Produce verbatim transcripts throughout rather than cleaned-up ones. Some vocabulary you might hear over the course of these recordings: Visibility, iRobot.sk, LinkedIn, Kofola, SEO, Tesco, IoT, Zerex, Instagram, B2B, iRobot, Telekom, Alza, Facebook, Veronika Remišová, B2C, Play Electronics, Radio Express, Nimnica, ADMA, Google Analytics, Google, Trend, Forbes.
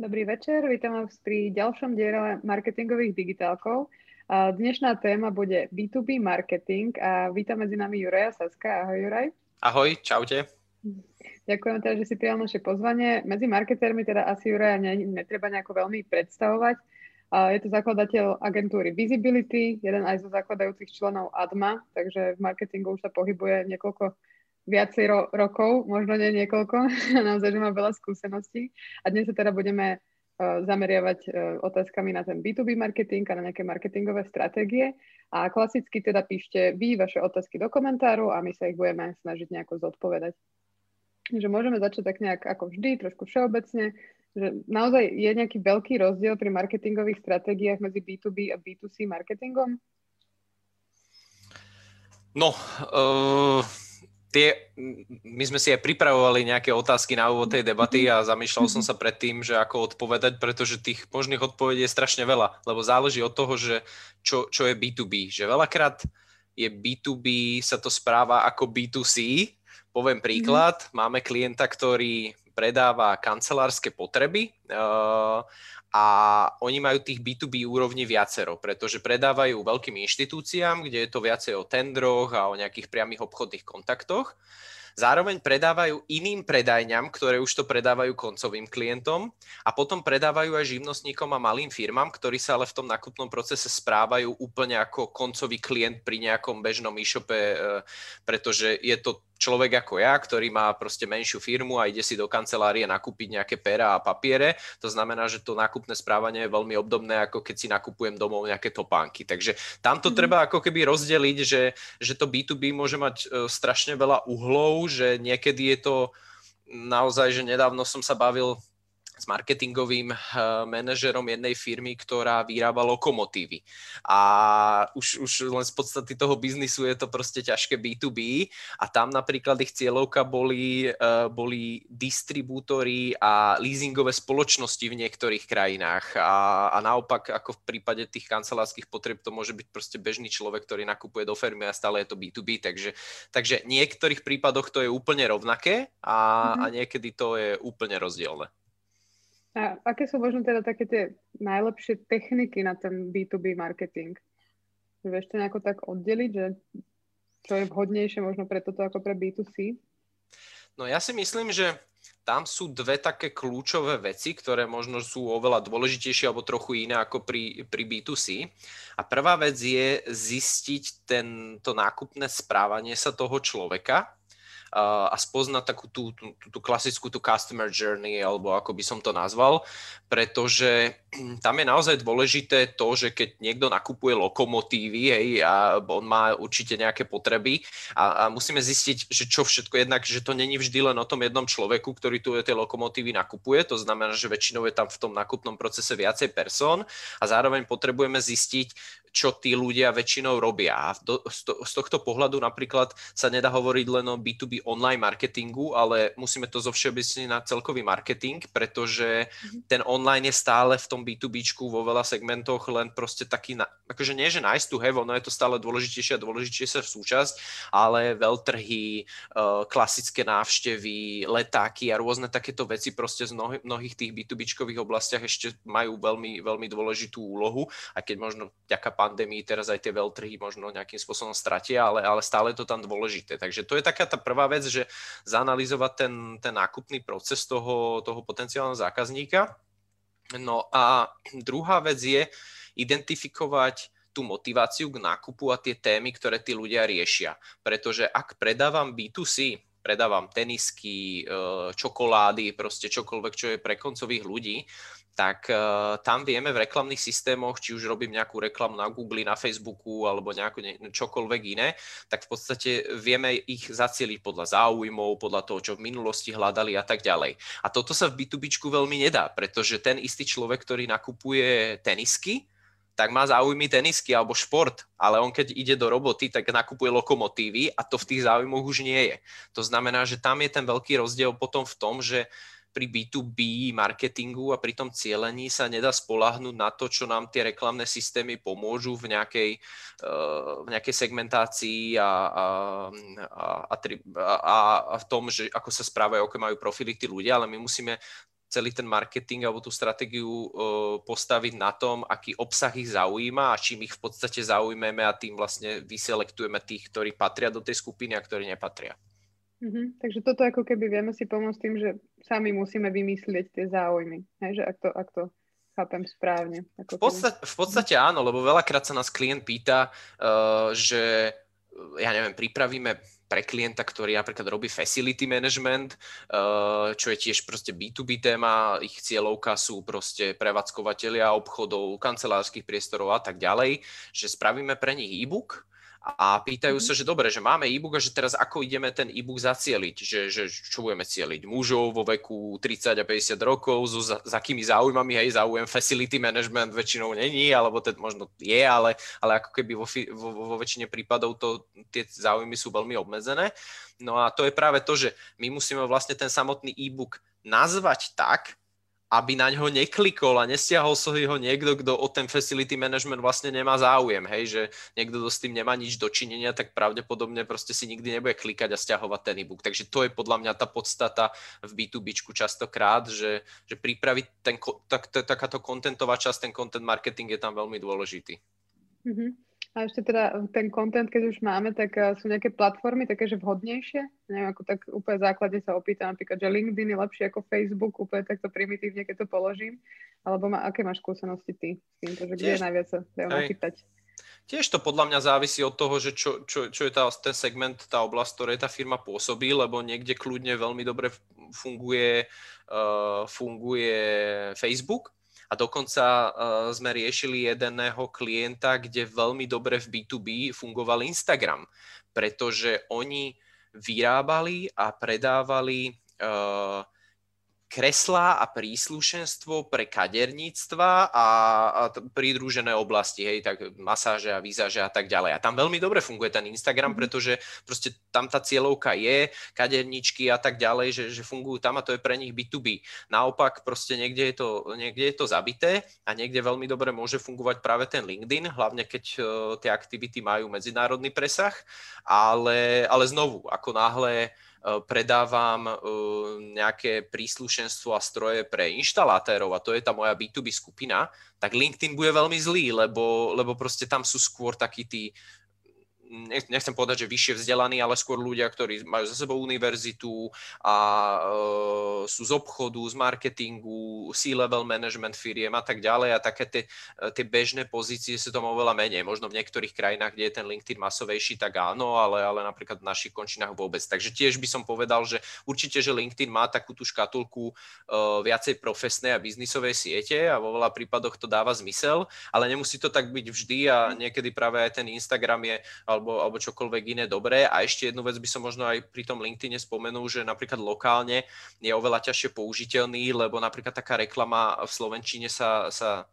Dobrý večer, vítam vás pri ďalšom diele marketingových digitálkov. Dnešná téma bude bí tú bí marketing a vítam medzi nami Juraja Saska. Ahoj Juraj. Ahoj, čaute. Ďakujem teda, že si prijal naše pozvanie. Medzi marketermi teda asi Juraja netreba nejako veľmi predstavovať. Je to zakladateľ agentúry Visibility, jeden aj zo zakladajúcich členov á dé em á, takže v marketingu už sa pohybuje niekoľko viacej ro- rokov, možno nie niekoľko, naozaj, že mám veľa skúseností. A dnes sa teda budeme uh, zameriavať uh, otázkami na ten bí tú bí marketing a na nejaké marketingové stratégie. A klasicky teda píšte vy vaše otázky do komentáru a my sa ich budeme snažiť nejako zodpovedať. Takže môžeme začať tak nejak ako vždy, trošku všeobecne, že naozaj je nejaký veľký rozdiel pri marketingových stratégiách medzi bí tú bí a bí tú sí marketingom? No, uh... Tie, my sme si aj pripravovali nejaké otázky na úvod tej debaty a zamýšľal som sa pred tým, že ako odpovedať, pretože tých možných odpovedí je strašne veľa, lebo záleží od toho, že čo, čo je bí tú bí. Že veľakrát je bí tú bí, sa to správa ako bí tú sí. Poviem príklad, mm-hmm. máme klienta, ktorý predáva kancelárske potreby uh, a oni majú tých bí tú bí úrovni viacero, pretože predávajú veľkým inštitúciám, kde je to viacej o tendroch a o nejakých priamých obchodných kontaktoch. Zároveň predávajú iným predajňam, ktoré už to predávajú koncovým klientom a potom predávajú aj živnostníkom a malým firmám, ktorí sa ale v tom nákupnom procese správajú úplne ako koncový klient pri nejakom bežnom e-shope, pretože je to človek ako ja, ktorý má proste menšiu firmu a ide si do kancelárie nakúpiť nejaké pera a papiere. To znamená, že to nákupné správanie je veľmi obdobné, ako keď si nakupujem domov nejaké topánky. Takže tamto mm-hmm. treba ako keby rozdeliť, že, že to bí tú bí môže mať e, strašne veľa uhlov, že niekedy je to naozaj, že nedávno som sa bavil s marketingovým manažerom jednej firmy, ktorá vyrába lokomotívy. A už, už len z podstaty toho biznisu je to proste ťažké bí tú bí a tam napríklad ich cieľovka boli, boli distribútori a leasingové spoločnosti v niektorých krajinách. A, a naopak, ako v prípade tých kancelárskych potrieb, to môže byť proste bežný človek, ktorý nakupuje do firmy a stále je to bí tú bí. Takže, takže v niektorých prípadoch to je úplne rovnaké a, mm-hmm. a niekedy to je úplne rozdielne. A aké sú možno teda také tie najlepšie techniky na ten bí tú bí marketing? Vieš to nejako tak oddeliť, že čo je vhodnejšie možno pre toto ako pre bí tú sí? No ja si myslím, že tam sú dve také kľúčové veci, ktoré možno sú oveľa dôležitejšie alebo trochu iné ako pri, pri bí tú sí. A prvá vec je zistiť to nákupné správanie sa toho človeka a spoznať takú tú, tú, tú klasickú tú customer journey, alebo ako by som to nazval, pretože tam je naozaj dôležité to, že keď niekto nakupuje lokomotívy, hej, a on má určite nejaké potreby a, a musíme zistiť, že čo všetko, jednak, že to není vždy len o tom jednom človeku, ktorý tu tie lokomotívy nakupuje, to znamená, že väčšinou je tam v tom nákupnom procese viacej person a zároveň potrebujeme zistiť, čo tí ľudia väčšinou robia. Do, z, to, z tohto pohľadu napríklad sa nedá hovoriť len o bí tú bí online marketingu, ale musíme to zovšeobecniť na celkový marketing, pretože ten online je stále v tom bí tú bíčku vo veľa segmentoch len proste taký, na, akože nie, že nice to have, ono je to stále dôležitejšia a dôležitejšia súčasť, ale veľtrhy, klasické návštevy, letáky a rôzne takéto veci proste z mnoh- mnohých tých bí tú bíčkových oblastiach ešte majú veľmi, veľmi dôležitú úlohu, aj keď možno vďaka pandémii teraz aj tie veľtrhy možno nejakým spôsobom stratia, ale, ale stále je to tam dôležité. Takže to je taká tá prvá vec, že zanalizovať ten, ten nákupný proces toho, toho potenciálneho zákazníka. No a druhá vec je identifikovať tú motiváciu k nákupu a tie témy, ktoré tí ľudia riešia. Pretože ak predávam bí tú sí, predávam tenisky, čokolády, proste čokoľvek, čo je pre koncových ľudí, tak uh, tam vieme v reklamných systémoch, či už robím nejakú reklamu na Google, na Facebooku alebo nejakú, ne, čokoľvek iné, tak v podstate vieme ich zacieliť podľa záujmov, podľa toho, čo v minulosti hľadali a tak ďalej. A toto sa v bí tú bíčku veľmi nedá, pretože ten istý človek, ktorý nakupuje tenisky, tak má záujmy tenisky alebo šport, ale on keď ide do roboty, tak nakupuje lokomotívy a to v tých záujmoch už nie je. To znamená, že tam je ten veľký rozdiel potom v tom, že pri bí tú bí marketingu a pri tom cielení sa nedá spoľahnúť na to, čo nám tie reklamné systémy pomôžu v nejakej, uh, v nejakej segmentácii a, a, a, a, a v tom, že ako sa správajú, aké majú profily tí ľudia, ale my musíme celý ten marketing alebo tú stratégiu postaviť na tom, aký obsah ich zaujíma a čím ich v podstate zaujímeme a tým vlastne vyselektujeme tých, ktorí patria do tej skupiny a ktorí nepatria. Mhm, takže toto ako keby vieme si pomôcť tým, že sami musíme vymyslieť tie záujmy, hej, že ak to, ak to chápem správne. Ako v, podstate, v podstate áno, lebo veľakrát sa nás klient pýta, uh, že ja neviem, pripravíme pre klienta, ktorý napríklad robí facility management, čo je tiež proste bí tú bí téma, ich cieľovka sú proste prevádzkovatelia obchodov, kancelárskych priestorov a tak ďalej, že spravíme pre nich e-book a pýtajú sa, že dobre, že máme e-book a že teraz ako ideme ten e-book zacieliť, že, že čo budeme cieliť mužov vo veku tridsať a päťdesiat rokov, so, za, za akými záujmami, hej, záujem facility management väčšinou není, alebo ten možno je, ale, ale ako keby vo, vo, vo väčšine prípadov to, tie záujmy sú veľmi obmedzené. No a to je práve to, že my musíme vlastne ten samotný e-book nazvať tak, aby na ňo neklikol a nestiahol sa ho niekto, kto o ten facility management vlastne nemá záujem, hej, že niekto to s tým nemá nič dočinenia, tak pravdepodobne proste si nikdy nebude klikať a stiahovať ten e-book. Takže to je podľa mňa tá podstata v bí tú bí čku častokrát, že, že pripraviť ten, tak, to, takáto contentová časť, ten content marketing je tam veľmi dôležitý. Mm-hmm. A ešte teda ten content, keď už máme, tak sú nejaké platformy také, že vhodnejšie? Neviem, ako tak úplne základne sa opýtam, napríklad, že LinkedIn je lepšie ako Facebook, úplne takto primitívne, keď to položím. Alebo ma, aké máš skúsenosti ty s týmto, že kde je najviac sa dajú nachytať? Tiež to podľa mňa závisí od toho, že čo, čo, čo je tá, ten segment, tá oblasť, ktorej tá firma pôsobí, lebo niekde kľudne veľmi dobre funguje, uh, funguje Facebook. A dokonca uh, sme riešili jedného klienta, kde veľmi dobre v bí tú bí fungoval Instagram, pretože oni vyrábali a predávali uh, kreslá a príslušenstvo pre kaderníctva a, a t- pridružené oblasti, hej, tak masáže a výzaže a tak ďalej. A tam veľmi dobre funguje ten Instagram, pretože proste tam tá cieľovka je, kaderničky a tak ďalej, že, že fungujú tam a to je pre nich bí tú bí. Naopak proste niekde je to, niekde je to zabité a niekde veľmi dobre môže fungovať práve ten LinkedIn, hlavne keď uh, tie aktivity majú medzinárodný presah, ale, ale znovu, ako náhle predávam nejaké príslušenstvo a stroje pre inštalátérov a to je tá moja bí tú bí skupina, tak LinkedIn bude veľmi zlý, lebo, lebo proste tam sú skôr takí tí, nechcem povedať, že vyššie vzdelaní, ale skôr ľudia, ktorí majú za sebou univerzitu a e, sú z obchodu, z marketingu, C-level management firiem a tak ďalej a také tie, tie bežné pozície sú tam oveľa menej. Možno v niektorých krajinách, kde je ten LinkedIn masovejší, tak áno, ale, ale napríklad v našich končinách vôbec. Takže tiež by som povedal, že určite, že LinkedIn má takú tú škatulku e, viacej profesnej a biznisovej siete a vo veľa prípadoch to dáva zmysel, ale nemusí to tak byť vždy a niekedy práve aj ten Instagram je Alebo, alebo čokoľvek iné dobré. A ešte jednu vec by som možno aj pri tom LinkedIne spomenul, že napríklad lokálne je oveľa ťažšie použiteľný, lebo napríklad taká reklama v slovenčine sa, sa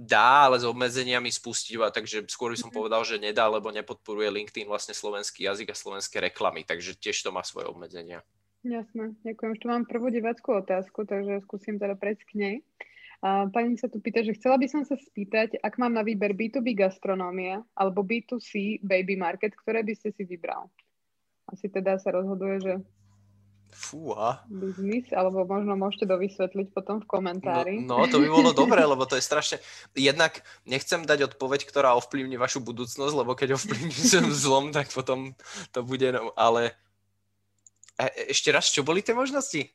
dá, ale s obmedzeniami spustiť. Takže skôr by som povedal, že nedá, lebo nepodporuje LinkedIn vlastne slovenský jazyk a slovenské reklamy. Takže tiež to má svoje obmedzenia. Jasné, ďakujem. Už tu mám prvú divácku otázku, takže skúsim teda prejsť k nej. Pani sa tu pýta, že chcela by som sa spýtať, ak mám na výber bí tú bí gastronómia alebo bí tú sí baby market, ktoré by ste si vybral? Asi teda sa rozhoduje, že fúha. Biznis, alebo možno môžete dovysvetliť potom v komentári. No, no to by bolo dobré, lebo to je strašne. Jednak nechcem dať odpoveď, ktorá ovplyvní vašu budúcnosť, lebo keď ovplyvním zlom, tak potom to bude. No, ale e- ešte raz, čo boli tie možnosti?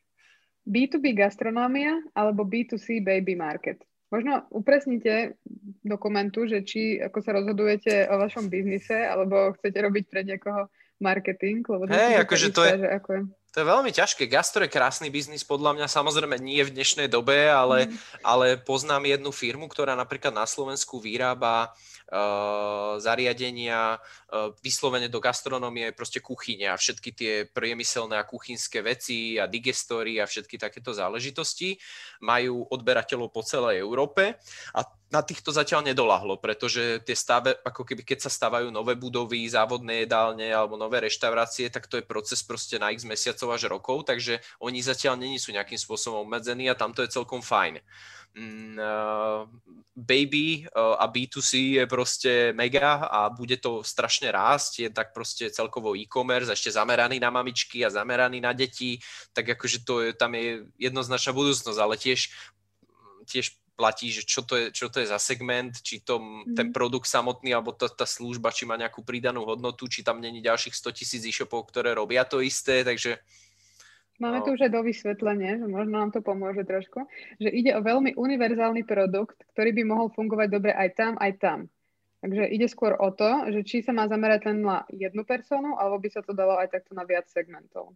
bí tú bí gastronómia alebo bí tú sí baby market. Možno upresnite do komentu, že či ako sa rozhodujete o vašom biznise alebo chcete robiť pre niekoho marketing, lebo hey, to, akože to je že ako je. To je veľmi ťažké. Gastro je krásny biznis, podľa mňa samozrejme nie v dnešnej dobe, ale, mm. ale poznám jednu firmu, ktorá napríklad na Slovensku vyrába uh, zariadenia uh, vyslovene do gastronomie, proste kuchyne a všetky tie priemyselné a kuchynské veci a digestory a všetky takéto záležitosti. Majú odberateľov po celej Európe a na týchto zatiaľ nedoľahlo, pretože tie stave, ako keby keď sa stavajú nové budovy, závodné jedálne alebo nové reštaurácie, tak to je proces proste na x mesiacov až rokov, takže oni zatiaľ nie sú nejakým spôsobom obmedzení a tam to je celkom fajn. baby a bé dva cé je proste mega a bude to strašne rásť, je tak proste celkovo e-commerce ešte zameraný na mamičky a zameraný na deti, tak akože to je, tam je jednoznačná budúcnosť, ale tiež, tiež platí, že čo to je, čo to je za segment, či to, ten produkt samotný alebo tá, tá služba, či má nejakú pridanú hodnotu, či tam není ďalších sto tisíc e-shopov, ktoré robia to isté, takže máme tu už aj dovysvetlenie, že možno nám to pomôže trošku, že ide o veľmi univerzálny produkt, ktorý by mohol fungovať dobre aj tam, aj tam. Takže ide skôr o to, že či sa má zamerať len na jednu personu, alebo by sa to dalo aj takto na viac segmentov.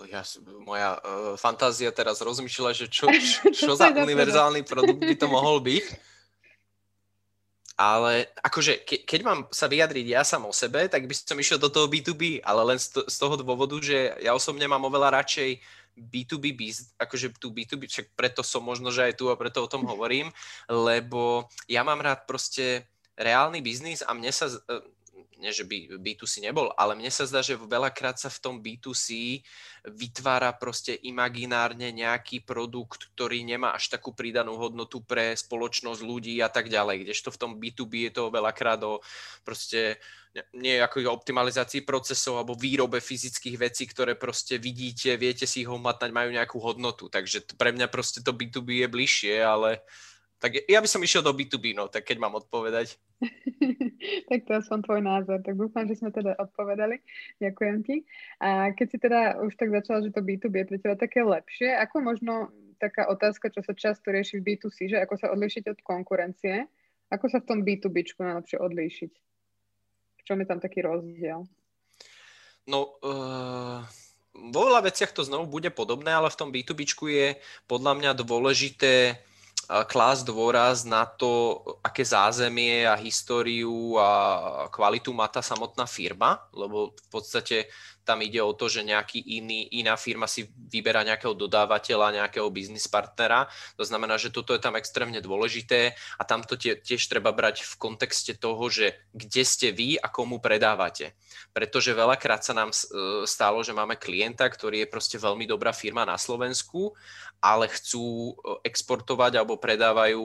To ja, moja uh, fantázia teraz rozmýšľa, že čo, čo, čo za univerzálny produkt by to mohol byť. Ale akože, ke, keď mám sa vyjadriť ja sám o sebe, tak by som išiel do toho bé dva bé, ale len z, to, z toho dôvodu, že ja osobne mám oveľa radšej bé dva bé, akože tú bé dva bé, však preto som možno, že aj tu a preto o tom hovorím, lebo ja mám rád proste reálny biznis a mne sa, nie že by bé dva cé nebol, ale mne sa zdá, že veľakrát sa v tom bé dva cé vytvára proste imaginárne nejaký produkt, ktorý nemá až takú pridanú hodnotu pre spoločnosť ľudí a tak ďalej, kdežto v tom bé dva bé je to veľakrát o proste nie ako optimalizácii procesov alebo výrobe fyzických vecí, ktoré proste vidíte, viete si ich hmatnať, majú nejakú hodnotu, takže pre mňa proste to bé dva bé je bližšie, ale tak ja by som išiel do bé dva bé, no, tak keď mám odpovedať. Tak to je aspoň tvoj názor. Tak dúfam, že sme teda odpovedali. Ďakujem ti. A keď si teda už tak začala, že to bé dva bé je pre teba také lepšie, ako možno taká otázka, čo sa často rieši v bé dva cé, že ako sa odlíšiť od konkurencie, ako sa v tom bé dva béčku najlepšie odlíšiť? V čom je tam taký rozdiel? No, uh... vo veľa veciach to znovu bude podobné, ale v tom bé dva béčku je podľa mňa dôležité klásť dôraz na to, aké zázemie a históriu a kvalitu má tá samotná firma, lebo v podstate tam ide o to, že nejaký iný, iná firma si vyberá nejakého dodávateľa, nejakého business partnera. To znamená, že toto je tam extrémne dôležité a tam to tie, tiež treba brať v kontexte toho, že kde ste vy a komu predávate. Pretože veľakrát sa nám stalo, že máme klienta, ktorý je proste veľmi dobrá firma na Slovensku, ale chcú exportovať alebo predávajú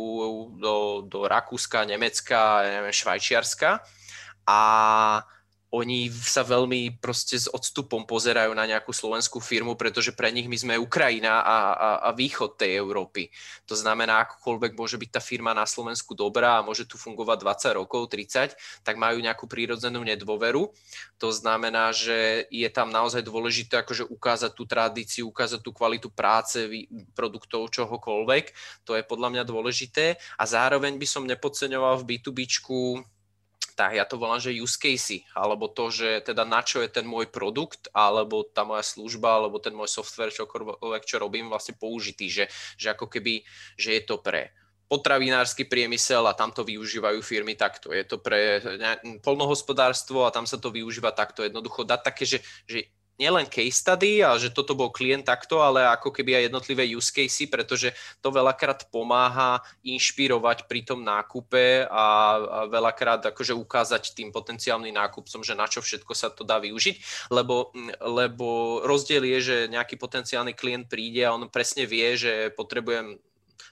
do, do Rakúska, Nemecka, neviem, Švajčiarska a oni sa veľmi proste s odstupom pozerajú na nejakú slovenskú firmu, pretože pre nich my sme Ukrajina a, a, a východ tej Európy. To znamená, akokoľvek môže byť tá firma na Slovensku dobrá a môže tu fungovať dvadsať rokov, tridsať, tak majú nejakú prírodzenú nedôveru. To znamená, že je tam naozaj dôležité akože ukázať tú tradíciu, ukázať tú kvalitu práce, produktov, čohokoľvek. To je podľa mňa dôležité a zároveň by som nepodceňoval v bé dva béčku tak ja to volám, že use casey, alebo to, že teda na čo je ten môj produkt, alebo tá moja služba, alebo ten môj software, čokoľvek, čo robím, vlastne použitý, že, že ako keby, že je to pre potravinársky priemysel a tam to využívajú firmy takto, je to pre poľnohospodárstvo a tam sa to využíva takto, jednoducho dať také, že, že nielen case study, a že toto bol klient takto, ale ako keby aj jednotlivé use casey, pretože to veľakrát pomáha inšpirovať pri tom nákupe a, a veľakrát akože ukázať tým potenciálnym nákupcom, že na čo všetko sa to dá využiť, lebo, lebo rozdiel je, že nejaký potenciálny klient príde a on presne vie, že potrebujem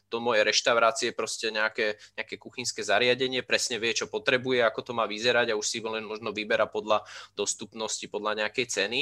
do mojej reštaurácie proste nejaké, nejaké kuchynské zariadenie, presne vie, čo potrebuje, ako to má vyzerať a už si len možno vyberá podľa dostupnosti, podľa nejakej ceny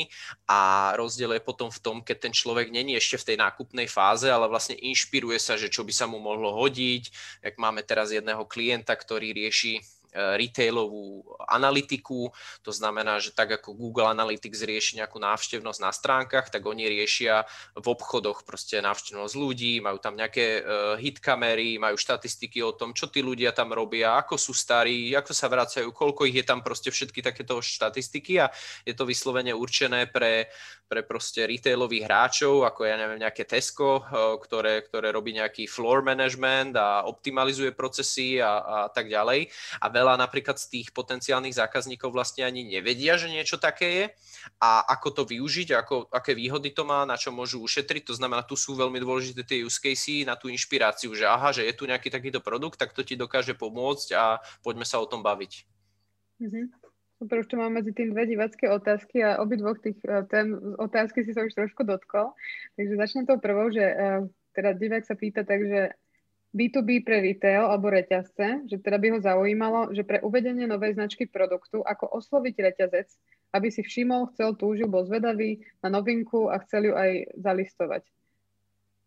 a rozdiel je potom v tom, keď ten človek není ešte v tej nákupnej fáze, ale vlastne inšpiruje sa, že čo by sa mu mohlo hodiť, jak máme teraz jedného klienta, ktorý rieši retailovú analytiku, to znamená, že tak ako Google Analytics rieši nejakú návštevnosť na stránkach, tak oni riešia v obchodoch proste návštevnosť ľudí, majú tam nejaké hit kamery, majú štatistiky o tom, čo tí ľudia tam robia, ako sú starí, ako sa vracajú, koľko ich je tam, proste všetky takéto štatistiky a je to vyslovene určené pre, pre proste retailových hráčov, ako ja neviem, nejaké Tesco, ktoré, ktoré robí nejaký floor management a optimalizuje procesy a, a tak ďalej. A veľa napríklad z tých potenciálnych zákazníkov vlastne ani nevedia, že niečo také je a ako to využiť, ako, aké výhody to má, na čo môžu ušetriť. To znamená, tu sú veľmi dôležité tie use casey na tú inšpiráciu, že aha, že je tu nejaký takýto produkt, tak to ti dokáže pomôcť a poďme sa o tom baviť. Mhm. Super, už tu mám medzi tým dve divácké otázky a obidvoch tých tém otázky si sa už trošku dotkol. Takže začnem tou prvou, že teda divák sa pýta, takže bí tú bí pre retail alebo reťazce, že teda by ho zaujímalo, že pre uvedenie novej značky produktu, ako osloviť reťazec, aby si všimol, chcel, túžil, bol zvedavý na novinku a chcel ju aj zalistovať.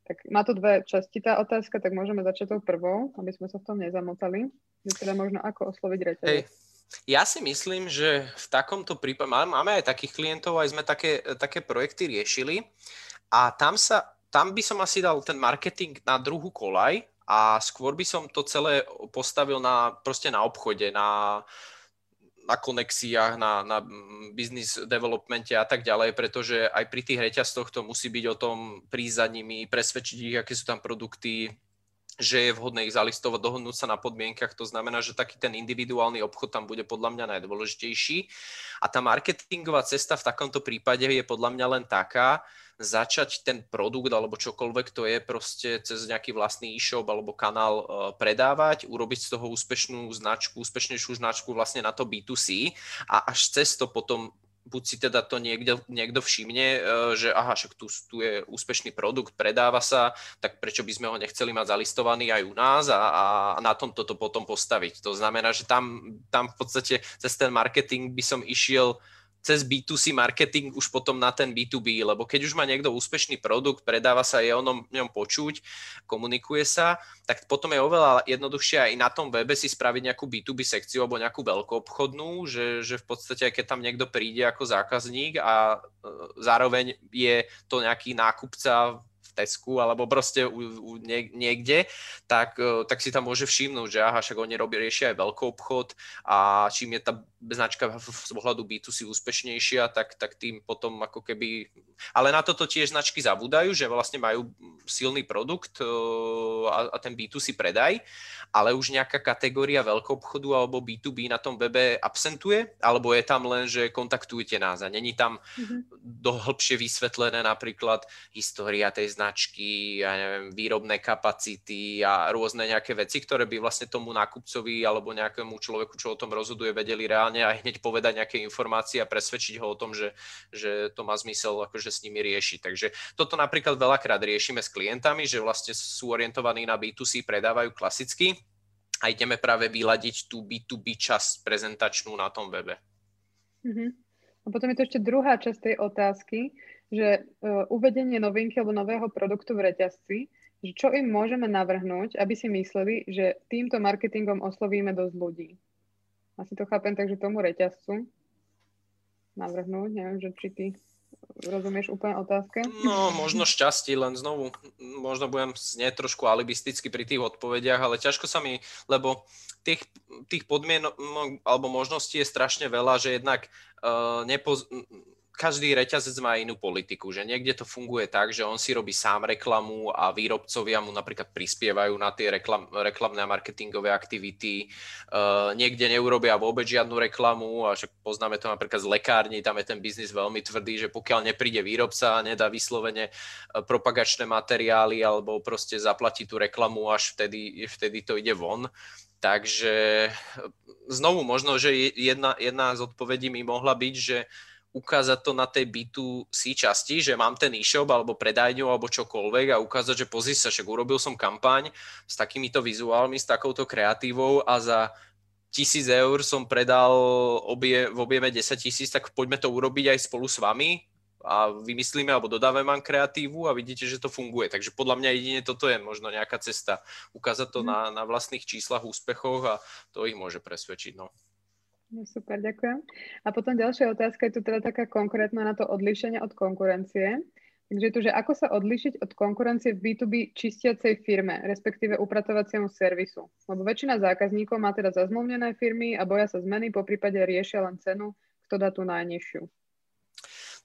Tak má to dve časti tá otázka, tak môžeme začať tou prvou, aby sme sa v tom nezamotali, že teda možno ako osloviť reťazec. Hej. Ja si myslím, že v takomto prípade, máme aj takých klientov, aj sme také, také projekty riešili a tam, sa, tam by som asi dal ten marketing na druhú koľaj a skôr by som to celé postavil na, proste na obchode, na, na konexiách, na, na business developmente a tak ďalej, pretože aj pri tých reťazcoch to musí byť o tom prísť za nimi, presvedčiť ich, aké sú tam produkty, že je vhodné ich zalistovať, dohodnúť sa na podmienkach. To znamená, že taký ten individuálny obchod tam bude podľa mňa najdôležitejší. A tá marketingová cesta v takomto prípade je podľa mňa len taká, začať ten produkt alebo čokoľvek to je proste cez nejaký vlastný e-shop alebo kanál predávať, urobiť z toho úspešnú značku, úspešnejšiu značku vlastne na to bí tú sí a až cez to potom buď si teda to niekde, niekto všimne, že aha, však tu, tu je úspešný produkt, predáva sa, tak prečo by sme ho nechceli mať zalistovaný aj u nás a, a na tom toto potom postaviť. To znamená, že tam, tam v podstate cez ten marketing by som išiel cez bí tú sí marketing už potom na ten bí tú bí, lebo keď už má niekto úspešný produkt, predáva sa, je o ňom počuť, komunikuje sa, tak potom je oveľa jednoduchšie aj na tom webe si spraviť nejakú bí tú bí sekciu alebo nejakú veľkoobchodnú, že, že v podstate, keď tam niekto príde ako zákazník a zároveň je to nejaký nákupca Tesku alebo proste u, u, niekde, tak, tak si tam môže všimnúť, že aha, však oni robí, riešia aj veľký obchod a čím je tá značka z pohľadu bí tú sí úspešnejšia, tak, tak tým potom ako keby... Ale na toto tiež značky zabúdajú, že vlastne majú silný produkt a, a ten bí tú sí predaj, ale už nejaká kategória veľkého obchodu alebo bí tú bí na tom webe absentuje, alebo je tam len, že kontaktujete nás a není tam mm-hmm. dohlbšie vysvetlené napríklad história tej značky, značky, ja neviem, výrobné kapacity a rôzne nejaké veci, ktoré by vlastne tomu nákupcovi alebo nejakému človeku, čo o tom rozhoduje, vedeli reálne aj hneď povedať nejaké informácie a presvedčiť ho o tom, že, že to má zmysel akože s nimi riešiť. Takže toto napríklad veľakrát riešime s klientami, že vlastne sú orientovaní na bí tú sí, predávajú klasicky a ideme práve vyladiť tú bí tú bí časť prezentačnú na tom webe. Uh-huh. A potom je to ešte druhá časť tej otázky, že uh, uvedenie novinky alebo nového produktu v reťazci, že čo im môžeme navrhnúť, aby si mysleli, že týmto marketingom oslovíme dosť ľudí. Asi to chápem, takže tomu reťazcu navrhnúť, neviem, že či ty rozumieš úplne otázke? No, možno šťastie, len znovu, možno budem znieť trošku alibisticky pri tých odpovediach, ale ťažko sa mi, lebo tých, tých podmienok alebo možností je strašne veľa, že jednak uh, nepoz... každý reťazec má inú politiku, že niekde to funguje tak, že on si robí sám reklamu a výrobcovia mu napríklad prispievajú na tie reklam, reklamné a marketingové aktivity. Uh, niekde neurobia vôbec žiadnu reklamu a však poznáme to napríklad z lekární, tam je ten biznis veľmi tvrdý, že pokiaľ nepríde výrobca a nedá vyslovene propagačné materiály alebo proste zaplatí tú reklamu, až vtedy, vtedy to ide von. Takže znovu možno, že jedna, jedna z odpovedí mi mohla byť, že ukázať to na tej bí tú sí časti, že mám ten e-shop alebo predajňu alebo čokoľvek a ukázať, že pozri sa, však urobil som kampaň s takýmito vizuálmi, s takouto kreatívou a za tisíc eur som predal obie, v objeme desať tisíc, tak poďme to urobiť aj spolu s vami a vymyslíme alebo dodáme vám kreatívu a vidíte, že to funguje. Takže podľa mňa jedine toto je možno nejaká cesta. Ukázať to mm. na, na vlastných číslach, úspechoch a to ich môže presvedčiť, no. No super, ďakujem. A potom ďalšia otázka je tu teda taká konkrétna na to odlíšenie od konkurencie. Takže tu, že ako sa odlíšiť od konkurencie v bí tú bí čistiacej firme, respektíve upratovaciemu servisu? Lebo väčšina zákazníkov má teda zazmluvnené firmy a boja sa zmeny, poprípade riešia len cenu, kto dá tú najnižšiu.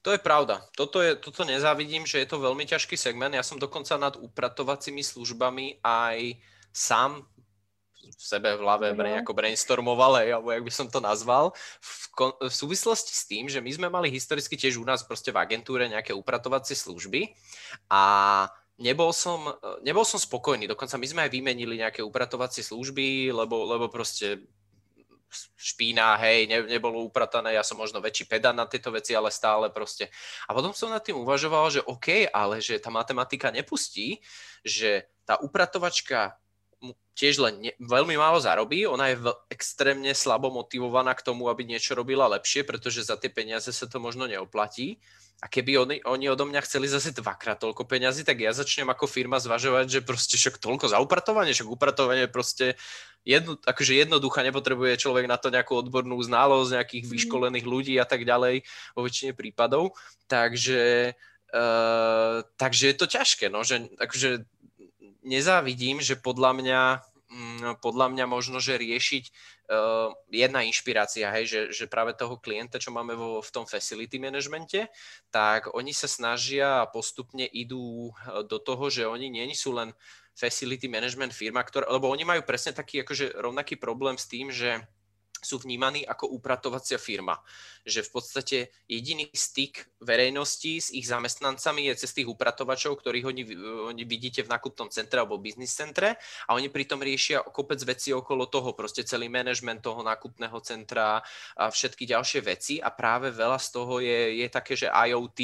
To je pravda. Toto, je, toto nezávidím, že je to veľmi ťažký segment. Ja som dokonca nad upratovacími službami aj sám v sebe, v hlave, ako brainstormoval, alebo jak by som to nazval, v, kon- v súvislosti s tým, že my sme mali historicky tiež u nás proste v agentúre nejaké upratovacie služby a nebol som, nebol som spokojný, dokonca my sme aj vymenili nejaké upratovacie služby, lebo, lebo proste špína, hej, ne, nebolo upratané, ja som možno väčší pedant na tieto veci, ale stále proste. A potom som nad tým uvažoval, že OK, ale že tá matematika nepustí, že tá upratovačka tiež len ne, veľmi málo zarobí, ona je v, extrémne slabo motivovaná k tomu, aby niečo robila lepšie, pretože za tie peniaze sa to možno neoplatí. A keby oni, oni odo mňa chceli zase dvakrát toľko peňazí, tak ja začnem ako firma zvažovať, že proste však toľko za upratovanie, však upratovanie proste jedno, akože jednoduchá, nepotrebuje človek na to nejakú odbornú znalosť, nejakých vyškolených ľudí a tak ďalej vo väčšine prípadov. Takže, uh, takže je to ťažké, no, že akože nezávidím, že podľa mňa podľa mňa možno, že riešiť uh, jedna inšpirácia, hej, že, že práve toho klienta, čo máme vo, v tom facility managemente, tak oni sa snažia a postupne idú do toho, že oni nie sú len facility management firma, ktorá, lebo oni majú presne taký akože rovnaký problém s tým, že sú vnímaní ako upratovacia firma. Že v podstate jediný styk verejnosti s ich zamestnancami je cez tých upratovačov, ktorých oni, oni vidíte v nákupnom centre alebo business centre, a oni pritom riešia kopec vecí okolo toho, proste celý manažment toho nákupného centra a všetky ďalšie veci, a práve veľa z toho je, je také, že IoT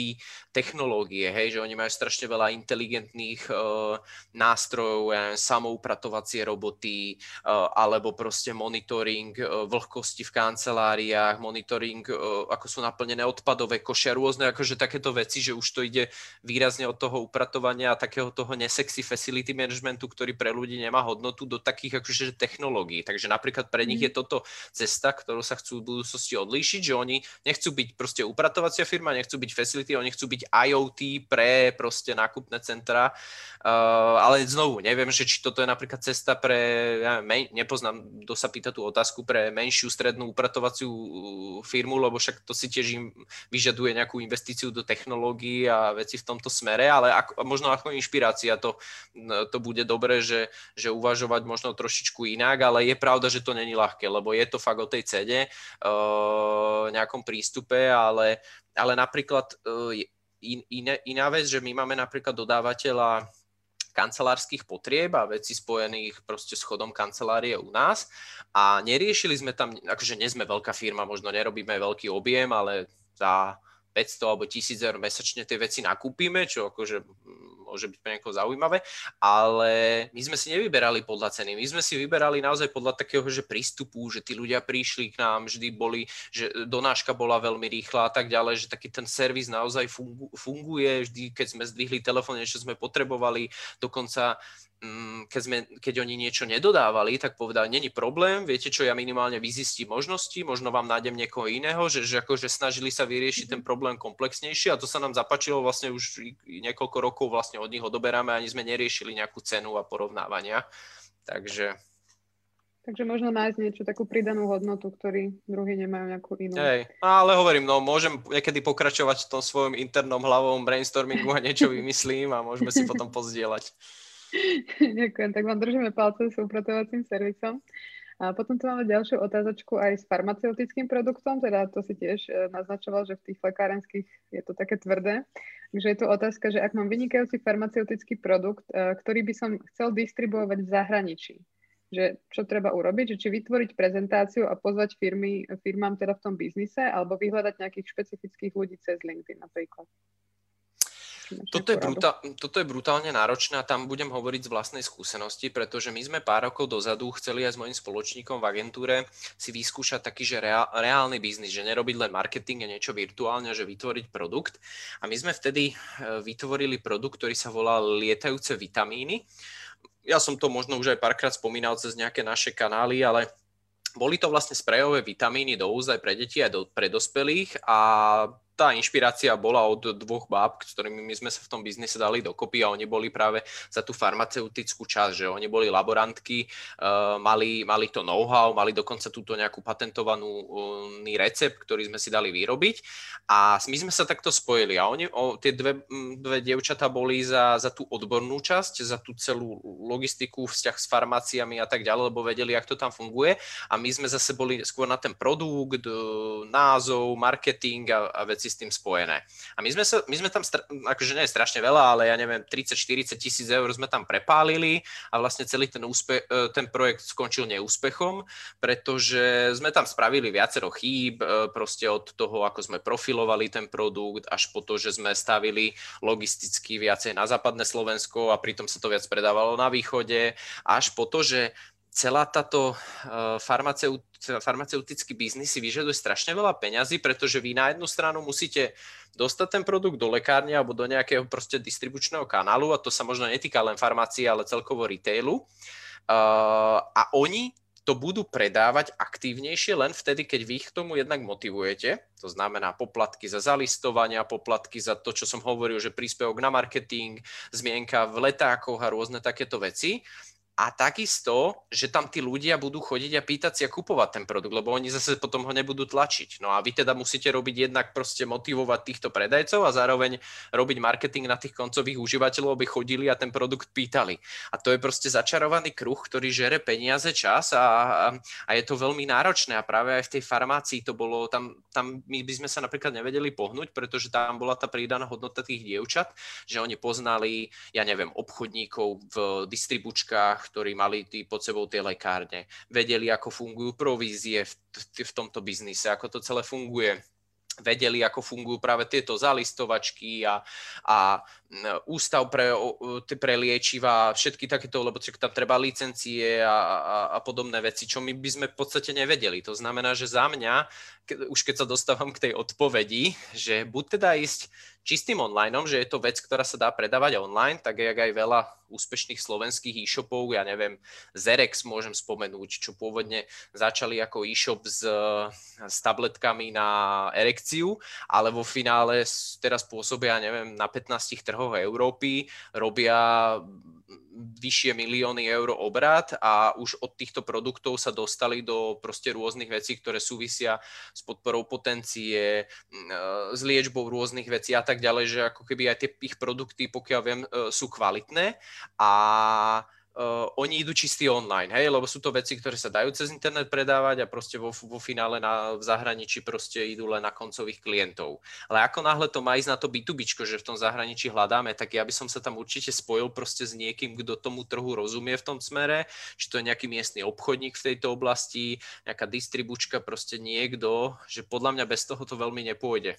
technológie, hej, že oni majú strašne veľa inteligentných uh, nástrojov, ja neviem, samoupratovacie roboty uh, alebo proste monitoring uh, vlhkosti v kanceláriách, monitoring, ako sú naplnené odpadové koše, rôzne akože takéto veci, že už to ide výrazne od toho upratovania a takého toho nesexy facility managementu, ktorý pre ľudí nemá hodnotu, do takých akože technológií. Takže napríklad pre nich je toto cesta, ktorú sa chcú v budúcnosti odlíšiť, že oni nechcú byť proste upratovacia firma, nechcú byť facility, oni chcú byť IoT pre proste nákupné centra. Uh, ale znovu, neviem, že či toto je napríklad cesta pre, ja neviem, nepoznám, kto sa pýta tú otázku, pre menší strednú upratovaciu firmu, lebo však to si tiež im vyžaduje nejakú investíciu do technológií a veci v tomto smere, ale ako, možno ako inšpirácia to, to bude dobre, že, že uvažovať možno trošičku inak, ale je pravda, že to není ľahké, lebo je to fakt o tej cene, uh, nejakom prístupe, ale, ale napríklad uh, in, iné, iná vec, že my máme napríklad dodávateľa kancelárskych potrieb a vecí spojených proste s chodom kancelárie u nás, a neriešili sme tam, akože nie sme veľká firma, možno nerobíme veľký objem, ale za päťsto alebo tisíc eur mesačne tie veci nakúpime, čo akože môže byť pre niekoho zaujímavé, ale my sme si nevyberali podľa ceny, my sme si vyberali naozaj podľa takého, že prístupu, že tí ľudia prišli k nám, vždy boli, že donáška bola veľmi rýchla a tak ďalej, že taký ten servis naozaj fungu, funguje, vždy keď sme zdvihli telefón, niečo sme potrebovali, dokonca keď, sme, keď oni niečo nedodávali, tak povedali, není problém, viete čo, ja minimálne vyzistím možnosti, možno vám nájdem niekoho iného, že, že akože snažili sa vyriešiť ten problém komplexnejšie, a to sa nám zapáčilo, vlastne už niekoľko rokov vlastne od nich odoberáme, ani sme neriešili nejakú cenu a porovnávania, takže... Takže možno nájsť niečo, takú pridanú hodnotu, ktorý druhý nemajú nejakú inú. Hej, ale hovorím, no môžem niekedy pokračovať v tom svojom internom hlavovom brainstormingu a niečo vymyslím a môžeme si potom pozdieľať. Ďakujem, tak vám držíme palce s upratovacím servisom. A potom tu máme ďalšiu otázočku aj s farmaceutickým produktom, teda to si tiež naznačoval, že v tých lekárenských je to také tvrdé. Takže je tu otázka, že ak mám vynikajúci farmaceutický produkt, ktorý by som chcel distribuovať v zahraničí, že čo treba urobiť, že či vytvoriť prezentáciu a pozvať firmy, firmám teda v tom biznise, alebo vyhľadať nejakých špecifických ľudí cez LinkedIn napríklad. Toto je, brutál, toto je brutálne náročné a tam budem hovoriť z vlastnej skúsenosti, pretože my sme pár rokov dozadu chceli aj s mojím spoločníkom v agentúre si vyskúšať taký, že reál, reálny biznis, že nerobiť len marketing a niečo virtuálne, že vytvoriť produkt. A my sme vtedy vytvorili produkt, ktorý sa volal lietajúce vitamíny. Ja som to možno už aj párkrát spomínal cez nejaké naše kanály, ale boli to vlastne sprejové vitamíny do úst aj pre deti a do, pre dospelých, a tá inšpirácia bola od dvoch báb, s ktorými my sme sa v tom biznise dali dokopy, a oni boli práve za tú farmaceutickú časť, že oni boli laborantky, uh, mali, mali to know-how, mali dokonca túto nejakú patentovanú uh, recept, ktorý sme si dali vyrobiť, a my sme sa takto spojili, a oni, o, tie dve, dve dievčatá boli za, za tú odbornú časť, za tú celú logistiku, vzťah s farmáciami a tak ďalej, lebo vedeli, jak to tam funguje, a my sme zase boli skôr na ten produkt, názov, marketing a, a veci veci s tým spojené. A my sme, sa, my sme tam, akože nie je strašne veľa, ale ja neviem, tridsať až štyridsať tisíc eur sme tam prepálili a vlastne celý ten, úspe, ten projekt skončil neúspechom, pretože sme tam spravili viacero chýb, proste od toho, ako sme profilovali ten produkt, až po to, že sme stavili logisticky viacej na západné Slovensko a pritom sa to viac predávalo na východe, až po to, že celá táto farmaceut, farmaceutický biznis si vyžaduje strašne veľa peňazí, pretože vy na jednu stranu musíte dostať ten produkt do lekárne alebo do nejakého proste distribučného kanálu, a to sa možno netýka len farmácie, ale celkovo retailu. A oni to budú predávať aktívnejšie len vtedy, keď vy ich k tomu jednak motivujete. To znamená poplatky za zalistovania, poplatky za to, čo som hovoril, že príspevok na marketing, zmienka v letákoch a rôzne takéto veci. A takisto, že tam tí ľudia budú chodiť a pýtať si a kupovať ten produkt, lebo oni zase potom ho nebudú tlačiť. No a vy teda musíte robiť jednak proste motivovať týchto predajcov a zároveň robiť marketing na tých koncových užívateľov, aby chodili a ten produkt pýtali. A to je proste začarovaný kruh, ktorý žere peniaze, čas a, a, a je to veľmi náročné. A práve aj v tej farmácii to bolo, tam, tam my by sme sa napríklad nevedeli pohnúť, pretože tam bola tá pridaná hodnota tých dievčat, že oni poznali, ja neviem, obchodníkov v distribučkách, ktorí mali tí pod sebou tie lekárne, vedeli, ako fungujú provízie v, t- v tomto biznise, ako to celé funguje, vedeli, ako fungujú práve tieto zalistovačky a, a ústav pre, pre liečiva, všetky takéto, lebo tam treba licencie a, a, a podobné veci, čo my by sme v podstate nevedeli. To znamená, že za mňa, ke, už keď sa dostávam k tej odpovedi, že buď teda ísť čistým onlineom, že je to vec, ktorá sa dá predávať online, tak jak aj veľa úspešných slovenských e-shopov, ja neviem, Zerex môžem spomenúť, čo pôvodne začali ako e-shop s, s tabletkami na erekciu, ale vo finále teraz pôsobia, neviem, na pätnástich trhoch Európy, robia vyššie milióny eur obrat a už od týchto produktov sa dostali do proste rôznych vecí, ktoré súvisia s podporou potencie, s liečbou rôznych vecí a tak ďalej, že ako keby aj tie ich produkty, pokiaľ viem, sú kvalitné a Uh, oni idú čistý online, hej, lebo sú to veci, ktoré sa dajú cez internet predávať a proste vo, vo finále na, v zahraničí proste idú len na koncových klientov. Ale ako náhle to má ísť na to bé dvojka, že v tom zahraničí hľadáme, tak ja by som sa tam určite spojil proste s niekým, kto tomu trhu rozumie v tom smere, či to je nejaký miestny obchodník v tejto oblasti, nejaká distribučka, proste niekto, že podľa mňa bez toho to veľmi nepôjde.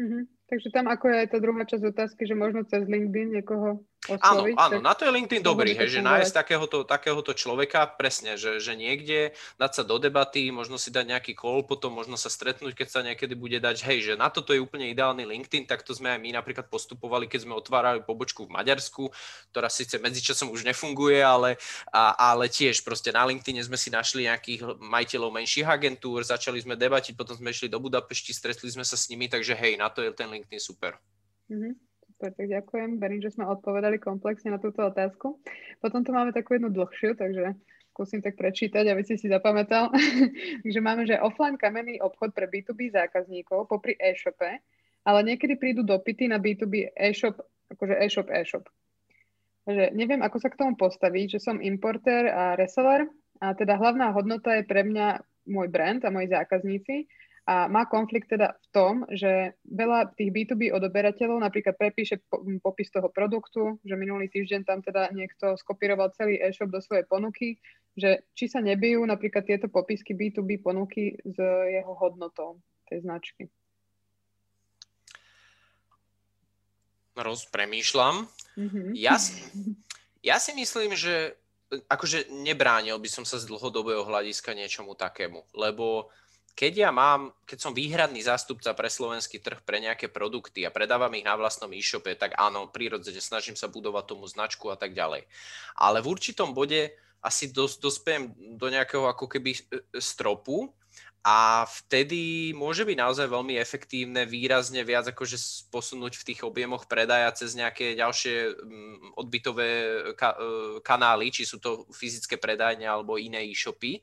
Mhm. Takže tam ako je aj tá druhá časť otázky, že možno cez LinkedIn niekoho osloviť. Áno, áno, na to je LinkedIn dobrý, hej, že nájsť takéhoto, takéhoto človeka, presne, že, že niekde dať sa do debaty, možno si dať nejaký call, potom možno sa stretnúť, keď sa niekedy bude dať, hej, že na toto je úplne ideálny LinkedIn, tak to sme aj my napríklad postupovali, keď sme otvárali pobočku v Maďarsku, ktorá síce medzičasom už nefunguje, ale, a, ale tiež proste na LinkedIne sme si našli nejakých majiteľov menších agentúr, začali sme debatiť, potom sme išli do Budapešti, stretli sme sa s nimi, takže hej, na to je ten LinkedIn super. Mm-hmm, super, tak ďakujem. Verím, že sme odpovedali komplexne na túto otázku. Potom tu máme takú jednu dlhšiu, takže skúsim tak prečítať, aby si si zapamätal. Takže máme, že offline kamenný obchod pre bé dvojka zákazníkov popri e-shope, ale niekedy prídu dopyty na bé dvojka e-shop, akože e-shop, e-shop. Takže neviem, ako sa k tomu postaviť, že som importér a reseller a teda hlavná hodnota je pre mňa môj brand a moji zákazníci. A má konflikt teda v tom, že veľa tých bé dvojka odoberateľov napríklad prepíše popis toho produktu, že minulý týždeň tam teda niekto skopíroval celý e-shop do svojej ponuky, že či sa nebijú napríklad tieto popisky bé dvojka ponuky s jeho hodnotou tej značky. Rozpremýšľam. Mm-hmm. Ja, ja si myslím, že akože nebránil by som sa z dlhodobého hľadiska niečomu takému, lebo keď ja mám, keď som výhradný zástupca pre slovenský trh pre nejaké produkty a predávam ich na vlastnom e-shope, tak áno, prirodzene snažím sa budovať tomu značku a tak ďalej. Ale v určitom bode asi dos, dospiem do nejakého ako keby stropu a vtedy môže byť naozaj veľmi efektívne výrazne viac akože posunúť v tých objemoch predaja cez nejaké ďalšie odbytové ka- kanály, či sú to fyzické predajne alebo iné e-shopy.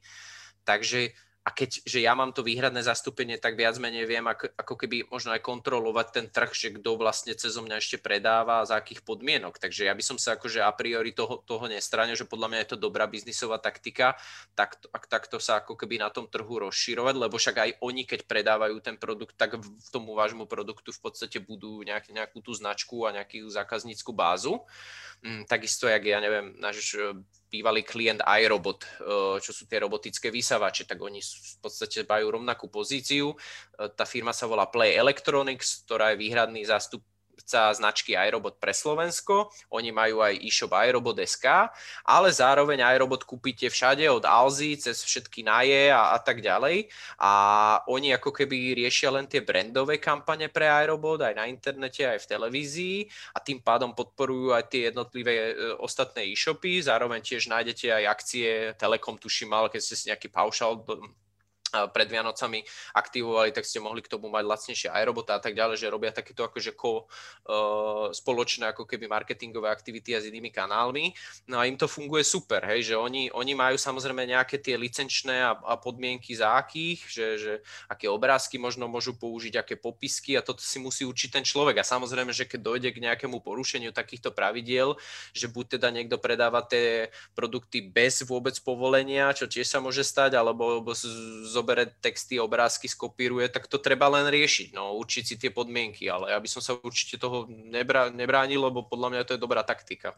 Takže a keďže ja mám to výhradné zastúpenie, tak viac menej viem ako, ako keby možno aj kontrolovať ten trh, že kto vlastne cezo mňa ešte predáva a za akých podmienok. Takže ja by som sa akože a priori toho, toho nestranil, že podľa mňa je to dobrá biznisová taktika, tak, ak takto sa ako keby na tom trhu rozširovať, lebo však aj oni, keď predávajú ten produkt, tak v tomu vášmu produktu v podstate budú nejak, nejakú tú značku a nejakú zákaznícku bázu. Takisto, jak ja neviem, náš bývalý klient iRobot, čo sú tie robotické vysavače, tak oni v podstate majú rovnakú pozíciu. Tá firma sa volá Play Electronics, ktorá je výhradný zástupca značky iRobot pre Slovensko. Oni majú aj e-shop iRobot bodka es ká, ale zároveň iRobot kúpite všade od Alzy, cez všetky naje a, a tak ďalej. A oni ako keby riešia len tie brandové kampane pre iRobot, aj na internete, aj v televízii, a tým pádom podporujú aj tie jednotlivé e, ostatné e-shopy. Zároveň tiež nájdete aj akcie Telekom, tuším, ale keď ste si nejaký paušal do, pred Vianocami aktivovali, tak ste mohli k tomu mať lacnejšie iRobota a tak ďalej, že robia takéto akože ko, uh, spoločné ako keby marketingové aktivity a s inými kanálmi. No a im to funguje super, hej, že oni, oni majú samozrejme nejaké tie licenčné a, a podmienky za akých, že, že aké obrázky možno môžu použiť, aké popisky, a toto si musí učiť ten človek. A samozrejme, že keď dojde k nejakému porušeniu takýchto pravidiel, že buď teda niekto predáva tie produkty bez vôbec povolenia, čo tiež sa môže stať, alebo, alebo zo bere texty, obrázky, skopíruje, tak to treba len riešiť, no, určiť si tie podmienky, ale ja by som sa určite toho nebra, nebránil, lebo podľa mňa to je dobrá taktika.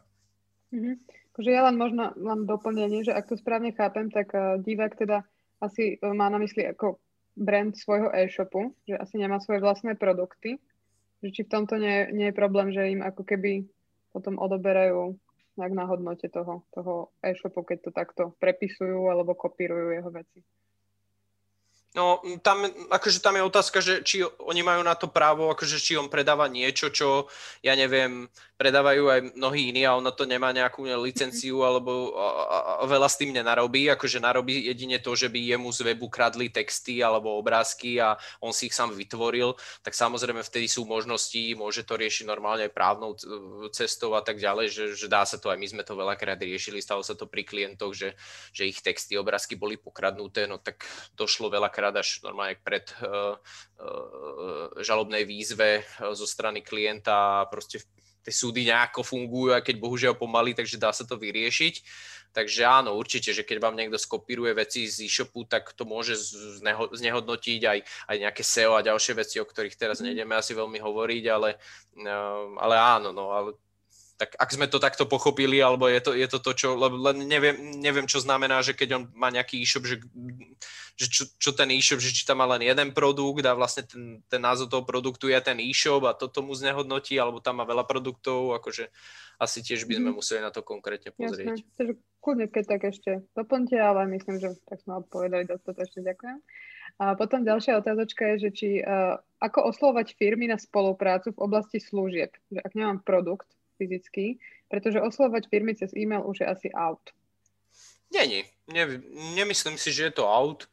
Mhm. Takže ja len možno mám doplnenie, že ak to správne chápem, tak uh, divák teda asi uh, má na mysli ako brand svojho e-shopu, že asi nemá svoje vlastné produkty, že či v tomto nie, nie je problém, že im ako keby potom odoberajú nejak na hodnote toho, toho e-shopu, keď to takto prepisujú alebo kopírujú jeho veci. No, tam, akože tam je otázka, že či oni majú na to právo, akože či on predáva niečo, čo, ja neviem, predávajú aj mnohí iní a on na to nemá nejakú licenciu, alebo a, a veľa s tým nenarobí, akože narobí jedine to, že by jemu z webu kradli texty alebo obrázky a on si ich sám vytvoril, tak samozrejme vtedy sú možnosti, môže to riešiť normálne aj právnou cestou a tak ďalej, že, že dá sa to, aj my sme to veľakrát riešili, stalo sa to pri klientoch, že, že ich texty, obrázky boli pokradnuté, no tak došlo veľakrát až normálne pred uh, uh, žalobnej výzve zo strany klienta, proste tie súdy nejako fungujú, aj keď bohužiaľ pomaly, takže dá sa to vyriešiť. Takže áno, určite, že keď vám niekto skopíruje veci z e-shopu, tak to môže zneho- znehodnotiť aj, aj nejaké es e o a ďalšie veci, o ktorých teraz nejdeme asi veľmi hovoriť, ale, uh, ale áno, no ale tak ak sme to takto pochopili, alebo je to je to, to čo, len neviem, neviem, čo znamená, že keď on má nejaký e-shop, že, že čo, čo ten e-shop, že či tam má len jeden produkt a vlastne ten, ten názov toho produktu je ten e-shop a toto mu znehodnotí, alebo tam má veľa produktov, akože asi tiež by sme museli na to konkrétne pozrieť. Jasné, takže kľudne, keď tak ešte doplňte, ale myslím, že tak sme odpovedali dostatočne, ďakujem. A potom ďalšia otázočka je, že či, uh, ako oslovať firmy na spoluprácu v oblasti služieb, že ak nemám produkt fyzicky, pretože oslovať firmy cez e-mail už je asi out. Nie, nie. Ne, nemyslím si, že je to out.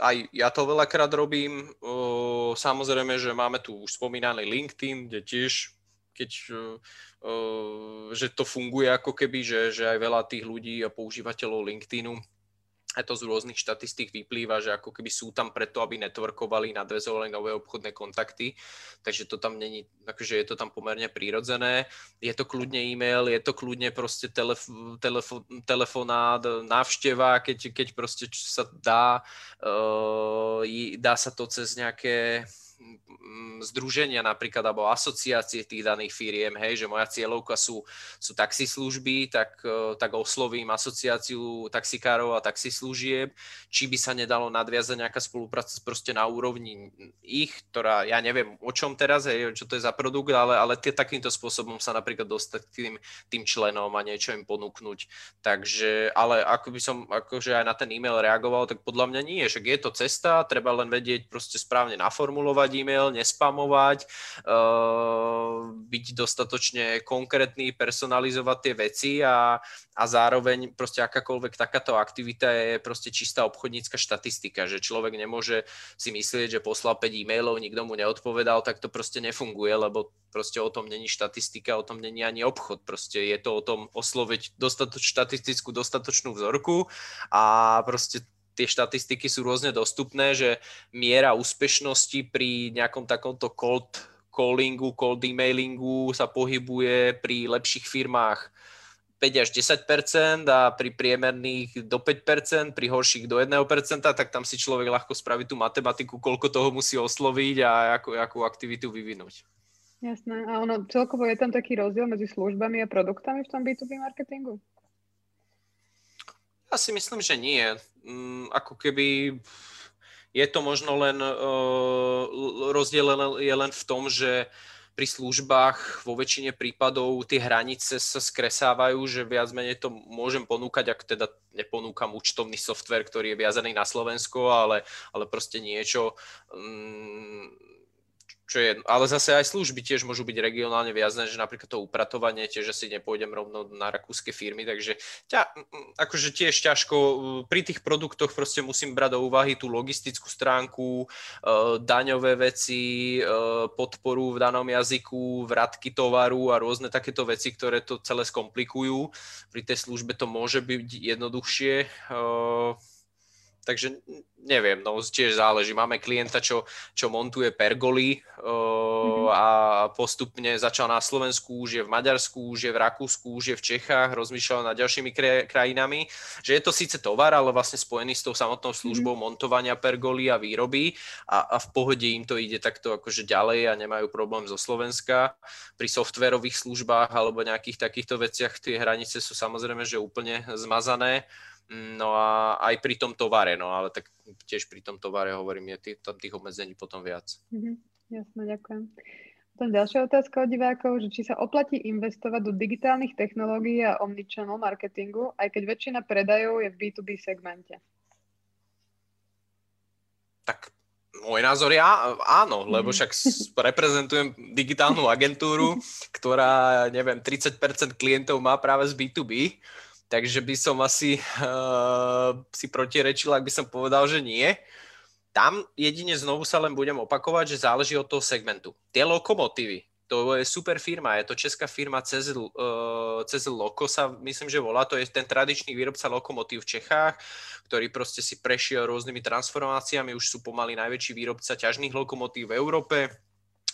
Aj ja to veľakrát robím. Uh, samozrejme, že máme tu už spomínaný LinkedIn, kde tiež, keď, uh, že to funguje ako keby, že, že aj veľa tých ľudí a používateľov LinkedInu, a to z rôznych štatistík vyplýva, že ako keby sú tam preto, aby networkovali, nadväzovali nové obchodné kontakty, takže to tam není, akože je to tam pomerne prírodzené. Je to kľudne e-mail, je to kľudne proste telef, telef, telefonát, návšteva, keď, keď proste sa dá, e, dá sa to cez nejaké združenia napríklad, alebo asociácie tých daných firiem, hej, že moja cieľovka sú, sú taxislúžby, tak, tak oslovím asociáciu taxikárov a taxislúžieb, či by sa nedalo nadviazať nejaká spolupráca proste na úrovni ich, ktorá, ja neviem o čom teraz, hej, čo to je za produkt, ale, ale tie, takýmto spôsobom sa napríklad dostať k tým, tým členom a niečo im ponúknuť. Takže, ale ako by som akože aj na ten e-mail reagoval, tak podľa mňa nie, že je to cesta, treba len vedieť proste správne naformulovať e-mail, nespamovať, uh, byť dostatočne konkrétny, personalizovať tie veci a, a zároveň proste akákoľvek takáto aktivita je proste čistá obchodnícka štatistika, že človek nemôže si myslieť, že poslal päť e-mailov, nikto mu neodpovedal, tak to proste nefunguje, lebo proste o tom není štatistika, o tom není ani obchod, proste je to o tom osloviť dostatoč, štatistickú dostatočnú vzorku a proste tie štatistiky sú rôzne dostupné, že miera úspešnosti pri nejakom takomto cold callingu, cold emailingu sa pohybuje pri lepších firmách päť až desať percent a pri priemerných do päť percent, pri horších do jedno percento, tak tam si človek ľahko spraví tú matematiku, koľko toho musí osloviť a akú, akú aktivitu vyvinúť. Jasné. A ono celkovo je tam taký rozdiel medzi službami a produktami v tom bí tú bí marketingu? Ja si myslím, že nie. Ako keby je to možno len rozdiel je len v tom, že pri službách vo väčšine prípadov tie hranice sa skresávajú, že viac menej to môžem ponúkať, ak teda neponúkam účtovný softvér, ktorý je viazaný na Slovensko, ale, ale proste niečo, čo je, ale zase aj služby tiež môžu byť regionálne viazané, že napríklad to upratovanie tiež asi nepôjdem rovno na rakúske firmy, takže ťa, akože tiež ťažko, pri tých produktoch proste musím brať do úvahy tú logistickú stránku, daňové veci, podporu v danom jazyku, vratky tovaru a rôzne takéto veci, ktoré to celé skomplikujú. Pri tej službe to môže byť jednoduchšie. Takže neviem, no tiež záleží. Máme klienta, čo, čo montuje pergoly uh, a postupne začal na Slovensku, už je v Maďarsku, už je v Rakúsku, už je v Čechách, rozmýšľal nad ďalšími kre- krajinami. Že je to síce tovar, ale vlastne spojený s tou samotnou službou mm-hmm. montovania pergoly a výroby a, a v pohode im to ide takto akože ďalej a nemajú problém zo Slovenska. Pri softvérových službách alebo nejakých takýchto veciach tie hranice sú samozrejme že úplne zmazané. No a aj pri tom tovare, no ale tak tiež pri tom tovare hovorím, je tý, tam tých obmedzení potom viac. Mhm, jasné, ďakujem. Potom ďalšia otázka od divákov, že či sa oplatí investovať do digitálnych technológií a omnichannel marketingu, aj keď väčšina predajov je v bí tú bí segmente. Tak môj názor je áno, lebo však reprezentujem digitálnu agentúru, ktorá, neviem, tridsať percent klientov má práve z bí tú bí. Takže by som asi uh, si protirečil, ak by som povedal, že nie. Tam jedine znovu sa len budem opakovať, že záleží od toho segmentu. Tie Lokomotívy, to je super firma, je to česká firma cez, uh, cez Loko sa myslím, že volá. To je ten tradičný výrobca lokomotív v Čechách, ktorý proste si prešiel rôznymi transformáciami, už sú pomaly najväčší výrobca ťažných lokomotív v Európe.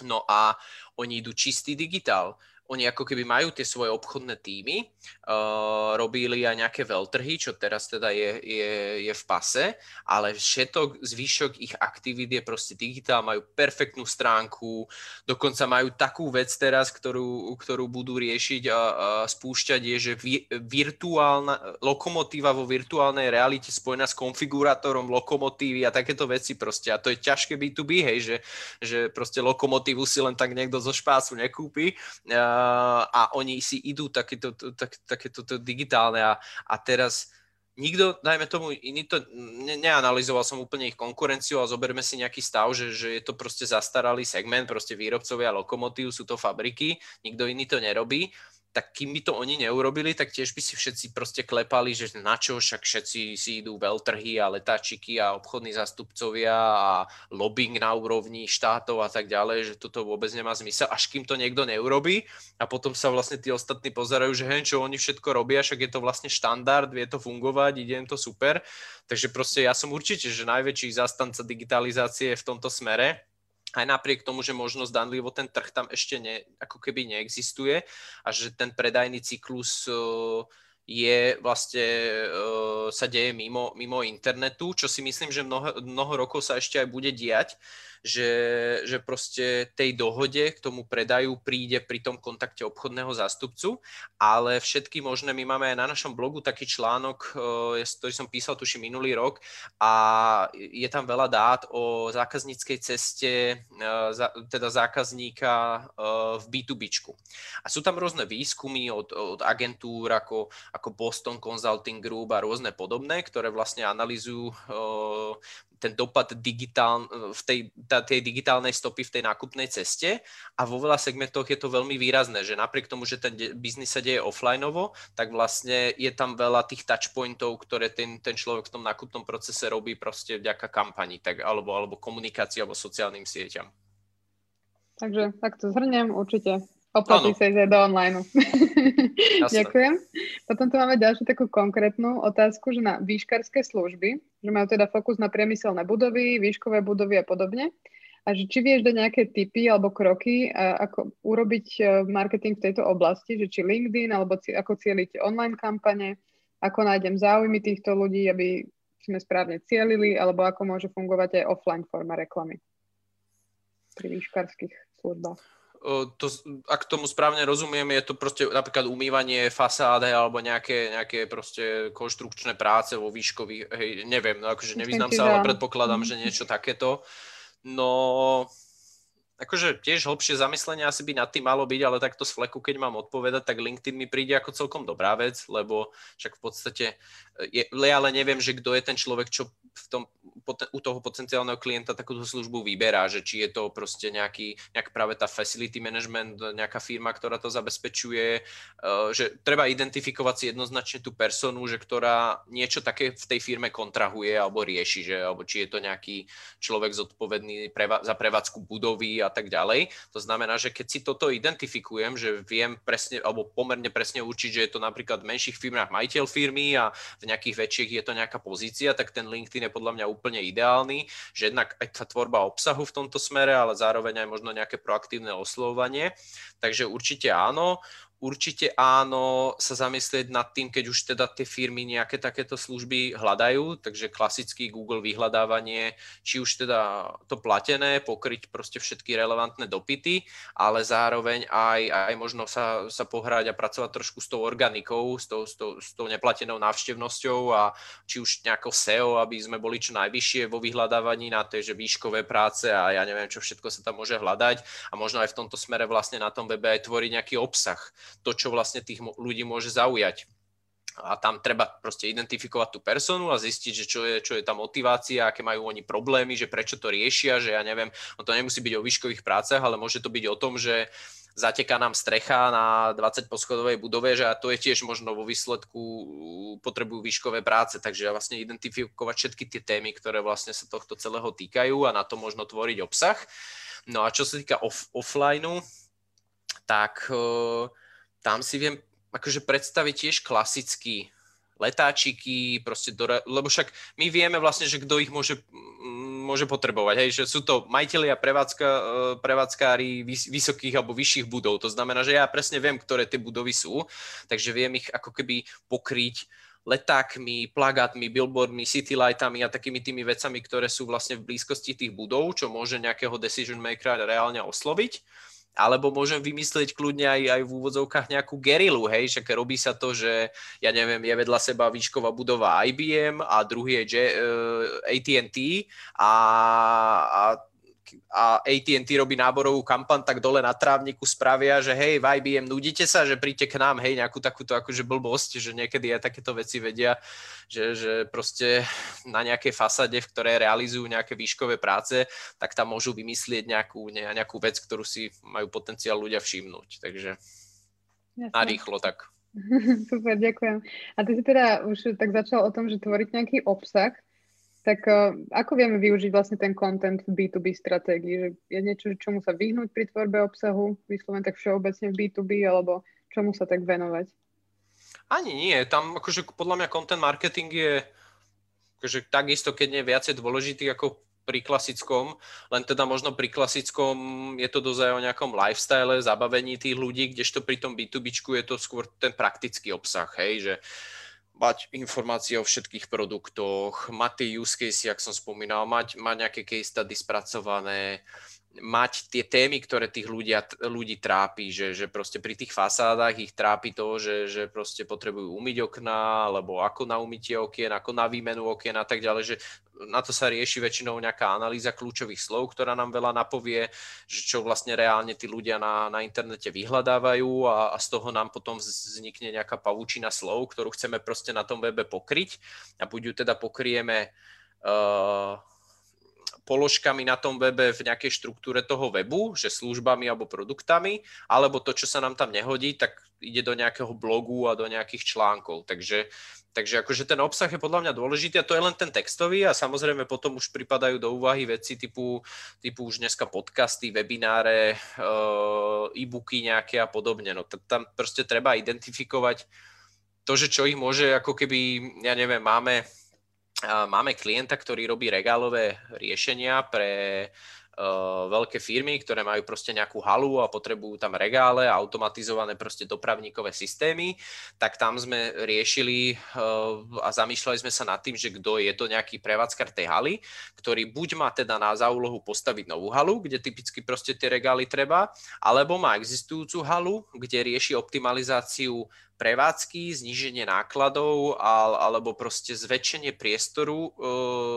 No a oni idú čistý digitál. Oni ako keby majú tie svoje obchodné tímy, uh, robili aj nejaké veľtrhy, čo teraz teda je, je, je v pase, ale všetok zvyšok ich aktivít je proste digitál, majú perfektnú stránku, dokonca majú takú vec teraz, ktorú, ktorú budú riešiť a, a spúšťať, je, že vi, virtuálna, lokomotíva vo virtuálnej realite spojená s konfigurátorom lokomotívy a takéto veci proste. A to je ťažké bí tú bí, hej, že, že proste lokomotívu si len tak niekto zo špásu nekúpi, uh, a oni si idú takéto, tak, takéto digitálne a, a teraz nikto, najmä tomu iný to, ne, neanalyzoval som úplne ich konkurenciu a zoberme si nejaký stav, že, že je to proste zastaralý segment, proste výrobcovia lokomotív, sú to fabriky, nikto iný to nerobí, tak kým by to oni neurobili, tak tiež by si všetci proste klepali, že na čo, však všetci si idú veľtrhy a letáčiky a obchodní zastupcovia a lobbying na úrovni štátov a tak ďalej, že toto vôbec nemá zmysel, až kým to niekto neurobí a potom sa vlastne tí ostatní pozerajú, že hen, čo oni všetko robia, však je to vlastne štandard, vie to fungovať, ide im to super, takže proste ja som určite, že najväčší zastanca digitalizácie je v tomto smere. Aj napriek tomu, že možno zdanlivo ten trh tam ešte ne, ako keby neexistuje a že ten predajný cyklus je vlastne sa deje mimo, mimo internetu, čo si myslím, že mnoho, mnoho rokov sa ešte aj bude diať, že, že proste tej dohode k tomu predaju príde pri tom kontakte obchodného zástupcu, ale všetky možné, my máme aj na našom blogu taký článok, ktorý som písal tuším minulý rok a je tam veľa dát o zákazníckej ceste, teda zákazníka v bí tú bí čku. A sú tam rôzne výskumy od, od agentúr ako, ako Boston Consulting Group a rôzne podobné, ktoré vlastne analyzujú ten dopad digitál, v tej, tej digitálnej stopy v tej nákupnej ceste a vo veľa segmentoch je to veľmi výrazné, že napriek tomu, že ten de- biznis sa deje offlineovo, tak vlastne je tam veľa tých touchpointov, ktoré ten, ten človek v tom nákupnom procese robí proste vďaka kampani tak, alebo, alebo komunikácii alebo sociálnym sieťam. Takže tak to zhrnem určite. Oplatí sa ísť aj do online. Ďakujem. Potom tu máme ďalšiu takú konkrétnu otázku, že na výškarské služby, že majú teda fokus na priemyselné budovy, výškové budovy a podobne. A že či vieš dať nejaké tipy alebo kroky, ako urobiť marketing v tejto oblasti, že či LinkedIn, alebo ako cieliť online kampane, ako nájdem záujmy týchto ľudí, aby sme správne cielili, alebo ako môže fungovať aj offline forma reklamy pri výškarských službách. To, ak tomu správne rozumiem, je to proste napríklad umývanie fasády alebo nejaké, nejaké proste konštrukčné práce vo výškových, hej, neviem, no akože nevyznám sa, ale predpokladám, že niečo takéto. No, akože tiež hlbšie zamyslenie asi by nad tým malo byť, ale takto z fleku, keď mám odpovedať, tak LinkedIn mi príde ako celkom dobrá vec, lebo však v podstate, je, ale neviem, že kto je ten človek, čo v tom, u toho potenciálneho klienta takúto službu vyberá, že či je to proste nejaký, nejak práve tá facility management, nejaká firma, ktorá to zabezpečuje, že treba identifikovať si jednoznačne tú personu, že ktorá niečo také v tej firme kontrahuje alebo rieši, že, alebo či je to nejaký človek zodpovedný preva- za prevádzku budovy a tak ďalej. To znamená, že keď si toto identifikujem, že viem presne, alebo pomerne presne určiť, že je to napríklad v menších firmách majiteľ firmy a v nejakých väčších je to nejaká pozícia, tak ten LinkedIn je podľa mňa úplne ideálny, že jednak aj tá tvorba obsahu v tomto smere, ale zároveň aj možno nejaké proaktívne oslovovanie. Takže určite áno. Určite áno, sa zamyslieť nad tým, keď už teda tie firmy nejaké takéto služby hľadajú, takže klasický Google vyhľadávanie, či už teda to platené, pokryť proste všetky relevantné dopyty, ale zároveň aj, aj možno sa, sa pohrať a pracovať trošku s tou organikou, s tou, s tou, s tou neplatenou návštevnosťou a či už nejako es e o, aby sme boli čo najvyššie vo vyhľadávaní na tie, že výškové práce a ja neviem, čo všetko sa tam môže hľadať a možno aj v tomto smere vlastne na tom webe aj tvoriť nejaký obsah, to, čo vlastne tých ľudí môže zaujať. A tam treba proste identifikovať tú personu a zistiť, že čo je, čo je tá motivácia, aké majú oni problémy, že prečo to riešia, že ja neviem, no to nemusí byť o výškových prácach, ale môže to byť o tom, že zateká nám strecha na dvadsaťposchodovej budove, že a to je tiež možno vo výsledku potrebujú výškové práce, takže vlastne identifikovať všetky tie témy, ktoré vlastne sa tohto celého týkajú a na to možno tvoriť obsah. No a čo sa týka off- offline-u, tak tam si viem akože predstaviť tiež klasicky letáčiky, proste do, lebo však my vieme vlastne, že kto ich môže, môže potrebovať, hej, že sú to majitelia prevádzka, prevádzkári vysokých alebo vyšších budov, to znamená, že ja presne viem, ktoré tie budovy sú, takže viem ich ako keby pokryť letákmi, plagátmi, billboardmi, citylightami a takými tými vecami, ktoré sú vlastne v blízkosti tých budov, čo môže nejakého decision makera reálne osloviť. Alebo môžem vymyslieť kľudne aj, aj v úvodzovkách nejakú gerilu, hej, však robí sa to, že, ja neviem, je vedľa seba výšková budova í bé em a druhý je J- á té and té a, a, a á té and té robí náborovú kampaň, tak dole na trávniku spravia, že hej, v í bé em nudíte sa, že príďte k nám, hej, nejakú takúto akože blbosť, že niekedy aj takéto veci vedia, že, že proste na nejakej fasade, v ktorej realizujú nejaké výškové práce, tak tam môžu vymyslieť nejakú, ne, nejakú vec, ktorú si majú potenciál ľudia všimnúť. Takže narýchlo tak. Super, ďakujem. A ty si teda už tak začal o tom, že tvoriť nejaký obsah, tak ako vieme využiť vlastne ten content v bé dva bé stratégii? Že je niečo, čomu sa vyhnúť pri tvorbe obsahu, vyslovene tak všeobecne v bé dva bé, alebo čomu sa tak venovať? Ani nie, tam akože podľa mňa content marketing je akože takisto, keď nie viacej dôležitý ako pri klasickom, len teda možno pri klasickom je to dozaj o nejakom lifestyle, zabavení tých ľudí, kdežto pri tom bé dva béčku je to skôr ten praktický obsah, hej, že mať informácie o všetkých produktoch, mať tie use casey, jak som spomínal, mať, mať nejaké case study spracované, mať tie témy, ktoré tých ľudia, ľudí trápi, že, že proste pri tých fasádach ich trápi to, že, že proste potrebujú umyť okná, alebo ako na umytie okien, ako na výmenu okien a tak ďalej, že na to sa rieši väčšinou nejaká analýza kľúčových slov, ktorá nám veľa napovie, že čo vlastne reálne tí ľudia na, na internete vyhľadávajú a, a z toho nám potom vznikne nejaká pavučina slov, ktorú chceme proste na tom webe pokryť a buď ju teda pokryjeme uh, položkami na tom webe v nejakej štruktúre toho webu, že službami alebo produktami, alebo to, čo sa nám tam nehodí, tak ide do nejakého blogu a do nejakých článkov. Takže, takže akože ten obsah je podľa mňa dôležitý a to je len ten textový a samozrejme potom už pripadajú do úvahy veci typu, typu už dneska podcasty, webináre, e-booky nejaké a podobne. No tam proste treba identifikovať to, že čo ich môže, ako keby, ja neviem, máme, máme klienta, ktorý robí regálové riešenia pre veľké firmy, ktoré majú proste nejakú halu a potrebujú tam regále a automatizované proste dopravníkové systémy, tak tam sme riešili a zamýšľali sme sa nad tým, že kto je to nejaký prevádzkar tej haly, ktorý buď má teda na za úlohu postaviť novú halu, kde typicky proste tie regály treba, alebo má existujúcu halu, kde rieši optimalizáciu prevádzky, zníženie nákladov alebo proste zväčšenie priestoru e,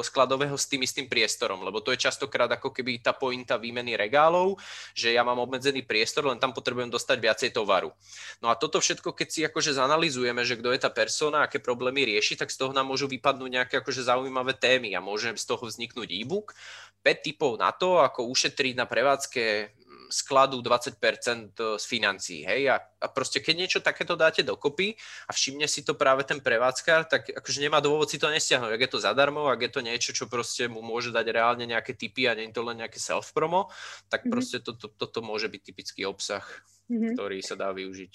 skladového s tým istým priestorom, lebo to je častokrát ako keby tá pointa výmeny regálov, že ja mám obmedzený priestor, len tam potrebujem dostať viacej tovaru. No a toto všetko, keď si akože zanalizujeme, že kto je tá persona, aké problémy rieši, tak z toho nám môžu vypadnúť nejaké akože zaujímavé témy a môže z toho vzniknúť e-book. päť tipov na to, ako ušetriť na prevádzke skladu dvadsať percent z financií. Hej? A, a proste keď niečo takéto dáte dokopy a všimne si to práve ten prevádzkar, tak akože nemá dôvod si to nestiahnuť. Ak je to zadarmo, ak je to niečo, čo proste mu môže dať reálne nejaké tipy a nie je to len nejaké self-promo, tak mm-hmm. proste to, to, toto môže byť typický obsah, mm-hmm. ktorý sa dá využiť.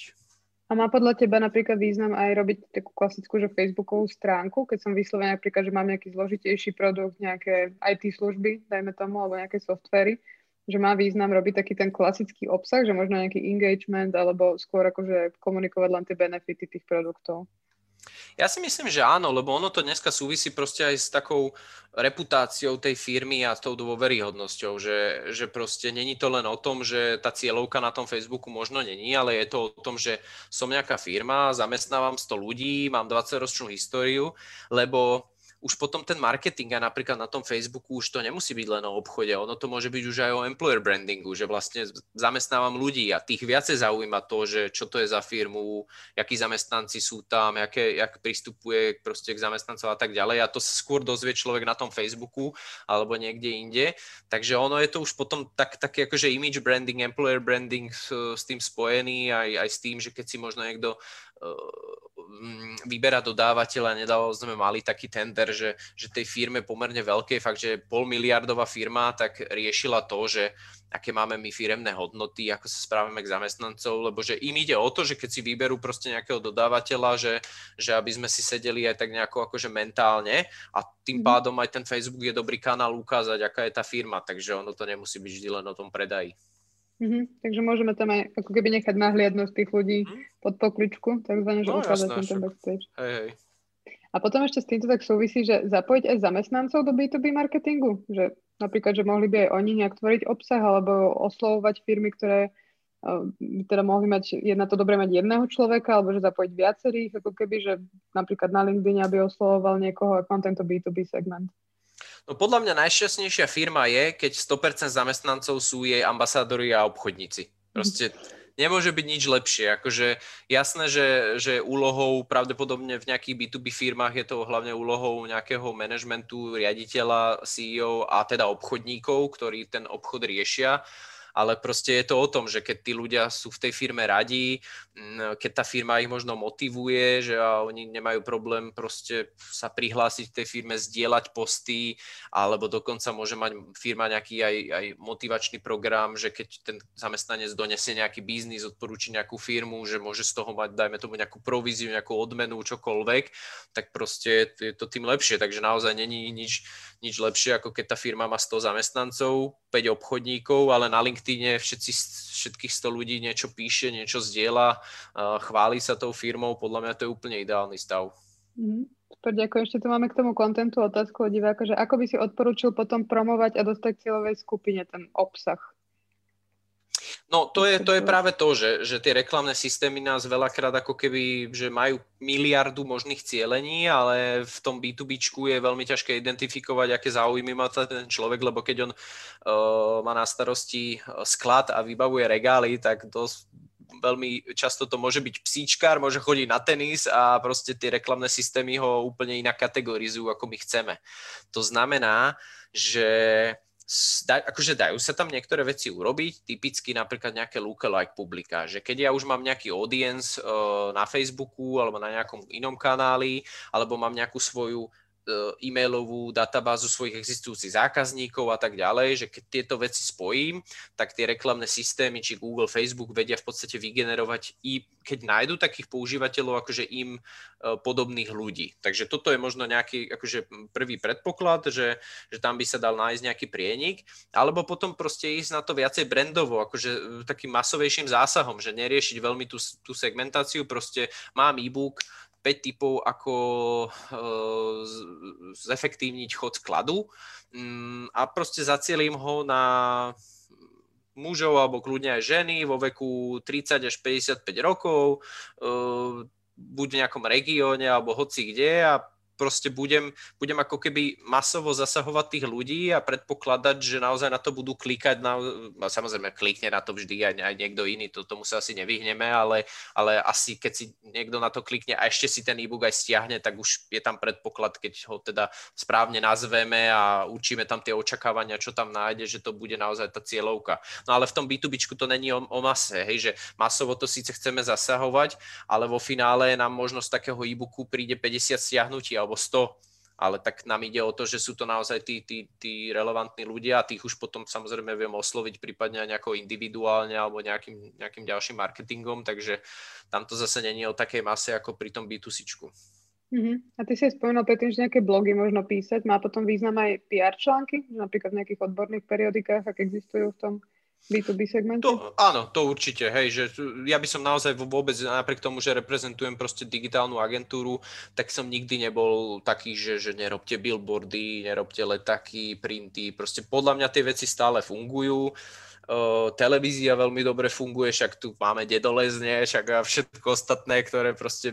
A má podľa teba napríklad význam aj robiť takú klasickú, že Facebookovú stránku, keď som vyslovene napríklad, že mám nejaký zložitejší produkt, nejaké í té služby, dajme tomu, alebo nejaké softvery, že má význam robiť taký ten klasický obsah, že možno nejaký engagement alebo skôr akože komunikovať len tie benefity tých produktov? Ja si myslím, že áno, lebo ono to dneska súvisí proste aj s takou reputáciou tej firmy a s tou dôveryhodnosťou, že, že proste není to len o tom, že tá cieľovka na tom Facebooku možno není, ale je to o tom, že som nejaká firma, zamestnávam sto ľudí, mám dvadsaťročnú históriu, lebo už potom ten marketing a napríklad na tom Facebooku už to nemusí byť len o obchode, ono to môže byť už aj o employer brandingu, že vlastne zamestnávam ľudí a tých viacej zaujíma to, že čo to je za firmu, jakí zamestnanci sú tam, jaké, jak pristupuje proste k zamestnancov a tak ďalej a to sa skôr dozvie človek na tom Facebooku alebo niekde inde, takže ono je to už potom tak, taký akože image branding, employer branding s, s tým spojený aj, aj s tým, že keď si možno niekto vyberá dodávateľa, nedávno sme mali taký tender, že, že tej firme pomerne veľkej, fakt, že polmiliardová firma, tak riešila to, že aké máme my firemné hodnoty, ako sa správame k zamestnancov, lebo že im ide o to, že keď si vyberú proste nejakého dodávateľa, že, že aby sme si sedeli aj tak nejako akože mentálne a tým pádom aj ten Facebook je dobrý kanál ukázať, aká je tá firma, takže ono to nemusí byť vždy len o tom predaji. Mm-hmm. Takže môžeme tam aj ako keby nechať nahliadnosť tých ľudí mm-hmm. pod pokličku, takzvané, že no, ukázať ten backstage. Hej, hej. A potom ešte s týmto tak súvisí, že zapojiť aj zamestnancov do bé dva bé marketingu, že napríklad, že mohli by aj oni nejak tvoriť obsah alebo oslovovať firmy, ktoré teda mohli mať, je na to dobre mať jedného človeka, alebo že zapojiť viacerých, ako keby, že napríklad na LinkedIn aby oslovoval niekoho, ak mám tento bé dva bé segment. No podľa mňa najšťastnejšia firma je, keď sto percent zamestnancov sú jej ambasádori a obchodníci. Proste nemôže byť nič lepšie. Akože jasné, že, že úlohou, pravdepodobne v nejakých bé dva bé firmách je to hlavne úlohou nejakého manažmentu, riaditeľa, sí í ou a teda obchodníkov, ktorí ten obchod riešia. Ale proste je to o tom, že keď tí ľudia sú v tej firme radi, keď tá firma ich možno motivuje, že oni nemajú problém proste sa prihlásiť k tej firme, zdieľať posty, alebo dokonca môže mať firma nejaký aj, aj motivačný program, že keď ten zamestnanec donesie nejaký biznis, odporúči nejakú firmu, že môže z toho mať, dajme tomu, nejakú províziu, nejakú odmenu, čokoľvek, tak proste je to tým lepšie. Takže naozaj není nič, nič lepšie, ako keď tá firma má sto zamestnancov, päť obchodníkov, ale na LinkedIn všetci, všetkých sto ľudí niečo píše, niečo zdieľa, chváli sa tou firmou, podľa mňa to je úplne ideálny stav. Mm-hmm. Ďakujem, ešte tu máme k tomu kontentu otázku od diváka, že ako by si odporúčil potom promovať a dostať cieľovej skupine ten obsah? No to je, to je práve to, že, že tie reklamné systémy nás veľakrát ako keby, že majú miliardu možných cieľení, ale v tom bé dva béčku je veľmi ťažké identifikovať, aké záujmy má ten človek, lebo keď on uh, má na starosti sklad a vybavuje regály, tak dosť veľmi často to môže byť psíčkár, môže chodiť na tenis a proste tie reklamné systémy ho úplne inak kategorizujú, ako my chceme. To znamená, že akože dajú sa tam niektoré veci urobiť, typicky napríklad nejaké lookalike publika, že keď ja už mám nejaký audience na Facebooku alebo na nejakom inom kanáli, alebo mám nejakú svoju e-mailovú databázu svojich existujúcich zákazníkov a tak ďalej, že keď tieto veci spojím, tak tie reklamné systémy, či Google, Facebook vedia v podstate vygenerovať i keď nájdu takých používateľov, akože im podobných ľudí. Takže toto je možno nejaký akože prvý predpoklad, že, že tam by sa dal nájsť nejaký prienik, alebo potom proste ísť na to viacej brandovo, akože takým masovejším zásahom, že neriešiť veľmi tú, tú segmentáciu, proste mám e-book, päť typov, ako zefektívniť chod skladu a proste zacielím ho na mužov alebo kľudne aj ženy vo veku tridsať až päťdesiatpäť rokov, buď v nejakom regióne alebo hoci kde a proste budem, budem ako keby masovo zasahovať tých ľudí a predpokladať, že naozaj na to budú klikať, na, samozrejme klikne na to vždy aj, aj niekto iný, to, tomu sa asi nevyhneme, ale, ale asi keď si niekto na to klikne a ešte si ten e-book aj stiahne, tak už je tam predpoklad, keď ho teda správne nazveme a určíme tam tie očakávania, čo tam nájde, že to bude naozaj tá cieľovka. No ale v tom bé dvojke to není o, o mase, hej, že masovo to síce chceme zasahovať, ale vo finále nám možnosť takého e-booku príde päťdesiat stiahnutí alebo sto, ale tak nám ide o to, že sú to naozaj tí, tí, tí relevantní ľudia a tých už potom samozrejme viem osloviť prípadne nejako individuálne alebo nejakým, nejakým ďalším marketingom, takže tam to zase nie je o takej mase ako pri tom bé dvojke. Uh-huh. A ty si aj spomínal predtým, že nejaké blogy možno písať, má potom význam aj pé er články, napríklad v nejakých odborných periodikách, ak existujú v tom bé dvojke segmente? To, áno, to určite, hej, že ja by som naozaj vôbec, napriek tomu, že reprezentujem proste digitálnu agentúru, tak som nikdy nebol taký, že, že nerobte billboardy, nerobte letáky, printy, proste podľa mňa tie veci stále fungujú. Uh, televízia veľmi dobre funguje, však tu máme Dedolezne, však a všetko ostatné, ktoré proste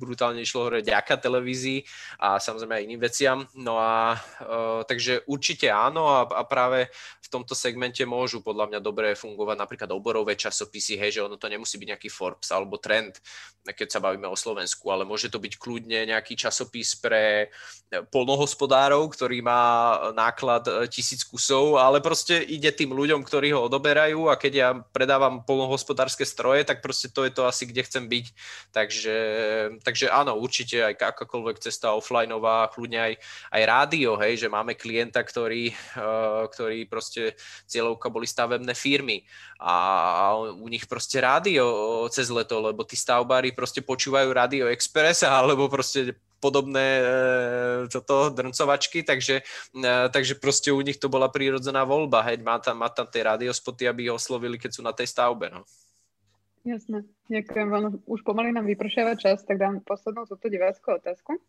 brutálne išlo hore vďaka televízii a samozrejme aj iným veciam. No a uh, takže určite áno a, a práve v tomto segmente môžu podľa mňa dobre fungovať napríklad oborové časopisy, hej, že ono to nemusí byť nejaký Forbes alebo Trend, keď sa bavíme o Slovensku, ale môže to byť kľudne nejaký časopis pre poľnohospodárov, ktorý má náklad tisíc kusov, ale proste ide tým ľuďom, ktorí ho odoberajú a keď ja predávam poľnohospodárske stroje, tak proste to je to asi, kde chcem byť. Takže, takže áno, určite aj akákoľvek cesta offlineová, kľudne aj, aj rádio, hej, že máme klienta, ktorý, uh, ktorý proste cieľovka boli stavebné firmy a u nich proste rádio cez leto, lebo tí stavbári proste počúvajú Radio Express alebo proste podobné toto drncovačky, takže, takže proste u nich to bola prírodzená voľba, heď má tam, má tam tie rádiospoty, aby ho oslovili, keď sú na tej stavbe, no. Jasné, ďakujem vám. Už pomaly nám vypršiava čas, tak dám poslednú túto diváckú otázku.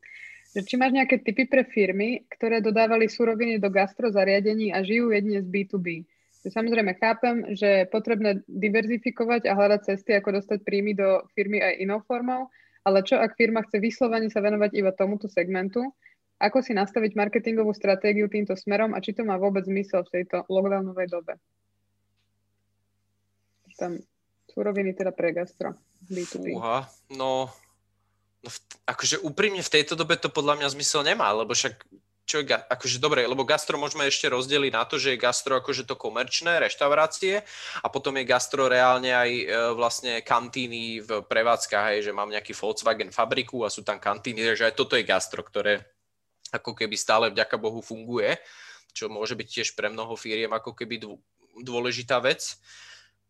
Či máš nejaké tipy pre firmy, ktoré dodávali suroviny do gastro zariadení a žijú jedine z bé dvojky? Samozrejme chápem, že je potrebné diverzifikovať a hľadať cesty, ako dostať príjmy do firmy aj inou formou, ale čo, ak firma chce vyslovene sa venovať iba tomuto segmentu? Ako si nastaviť marketingovú stratégiu týmto smerom a či to má vôbec zmysel v tejto lockdownovej dobe? Tam súroviny teda pre gastro. bé dvojke. Uha, no, no akože úprimne v tejto dobe to podľa mňa zmysel nemá, lebo však čo je, akože dobre, lebo gastro môžeme ešte rozdeliť na to, že je gastro akože to komerčné, reštaurácie a potom je gastro reálne aj e, vlastne kantíny v prevádzkach, hej, že mám nejaký Volkswagen fabriku a sú tam kantíny, takže aj toto je gastro, ktoré ako keby stále vďaka Bohu funguje, čo môže byť tiež pre mnoho firiem ako keby dôležitá vec.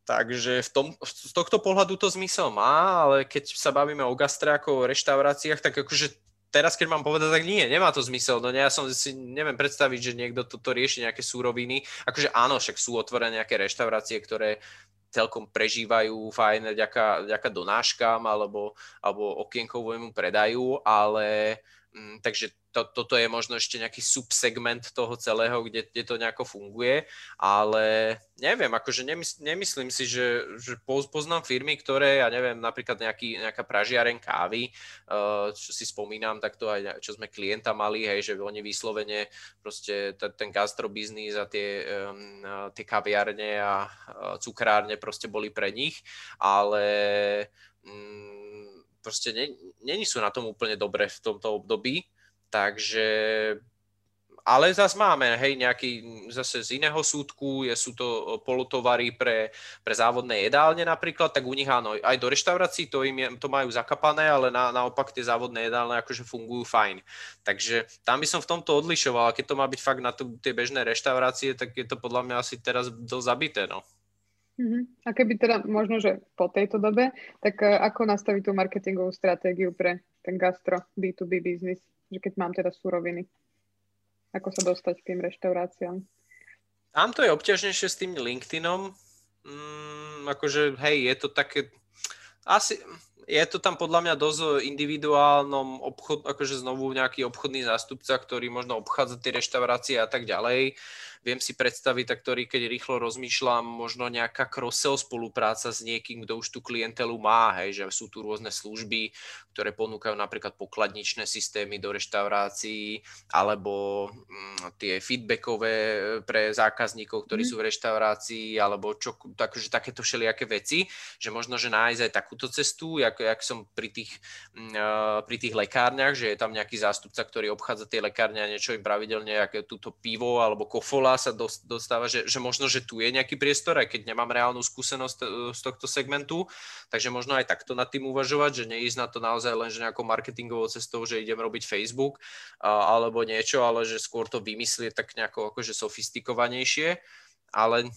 Takže v tom, z tohto pohľadu to zmysel má, ale keď sa bavíme o gastre ako o reštauráciách, tak akože teraz, keď mám povedať, tak nie, nemá to zmysel. No ja som si neviem predstaviť, že niekto toto rieši, nejaké súroviny. Akože áno, však sú otvorené nejaké reštaurácie, ktoré celkom prežívajú fajn vďaka, vďaka donáškam alebo, alebo okienkovému predaju, ale m, takže to, toto je možno ešte nejaký subsegment toho celého, kde, kde to nejako funguje, ale neviem, akože nemysl, nemyslím si, že, že poznám firmy, ktoré, ja neviem, napríklad nejaký, nejaká pražiareň kávy, uh, čo si spomínam, tak to aj, čo sme klienta mali, hej, že oni vyslovene proste t- ten gastrobiznis a tie, um, tie kaviárne a uh, cukrárne proste boli pre nich, ale um, proste není sú na tom úplne dobre v tomto období, takže Ale zase máme, hej, nejaký zase z iného súdku, je, sú to polotovary pre, pre závodné jedálne napríklad, tak u nich áno, aj do reštaurácií to, im je, to majú zakapané, ale na, naopak tie závodné jedálne akože fungujú fajn. Takže tam by som v tomto odlišoval, a keď to má byť fakt na to, tie bežné reštaurácie, tak je to podľa mňa asi teraz dosť zabité, no. A keby teda možno, že po tejto dobe, tak ako nastaviť tú marketingovú stratégiu pre ten gastro bí tú bí biznis, že keď mám teda suroviny, ako sa dostať k tým reštauráciám? Tam to je obťažnejšie s tým LinkedInom, mm, akože hej, je to také, asi je to tam podľa mňa dosť individuálnom obchod, akože znovu nejaký obchodný zástupca, ktorý možno obchádza tie reštaurácie a tak ďalej. Viem si predstaviť, tak ktorý, keď rýchlo rozmýšľam, možno nejaká cross-sell spolupráca s niekým, kto už tú klientelu má, hej, že sú tu rôzne služby, ktoré ponúkajú napríklad pokladničné systémy do reštaurácií, alebo hm, tie feedbackové pre zákazníkov, ktorí mm. sú v reštaurácii, alebo čo, takže takéto všelijaké veci, že možno, že nájsť aj takúto cestu, jak, jak som pri tých, hm, pri tých lekárniach, že je tam nejaký zástupca, ktorý obchádza tie lekárne a niečo im pravidelne, aké túto pivo alebo kofola sa dostáva, že, že možno, že tu je nejaký priestor, aj keď nemám reálnu skúsenosť z tohto segmentu, takže možno aj takto nad tým uvažovať, že neísť na to naozaj len, že nejakou marketingovou cestou, že idem robiť Facebook a, alebo niečo, ale že skôr to vymyslieť tak nejako akože sofistikovanejšie, ale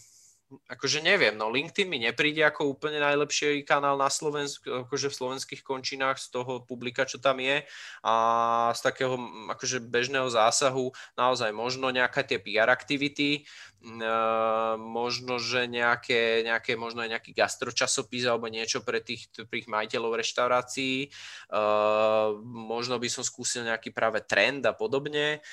akože neviem, no LinkedIn mi nepríde ako úplne najlepší kanál na Slovensku, akože v slovenských končinách z toho publika, čo tam je, a z takého akože bežného zásahu naozaj možno nejaké tie pé er aktivity, možno, že nejaké, nejaké možno aj nejaký gastročasopis alebo niečo pre tých, tých majiteľov reštaurácií, možno by som skúsil nejaký práve trend a podobne.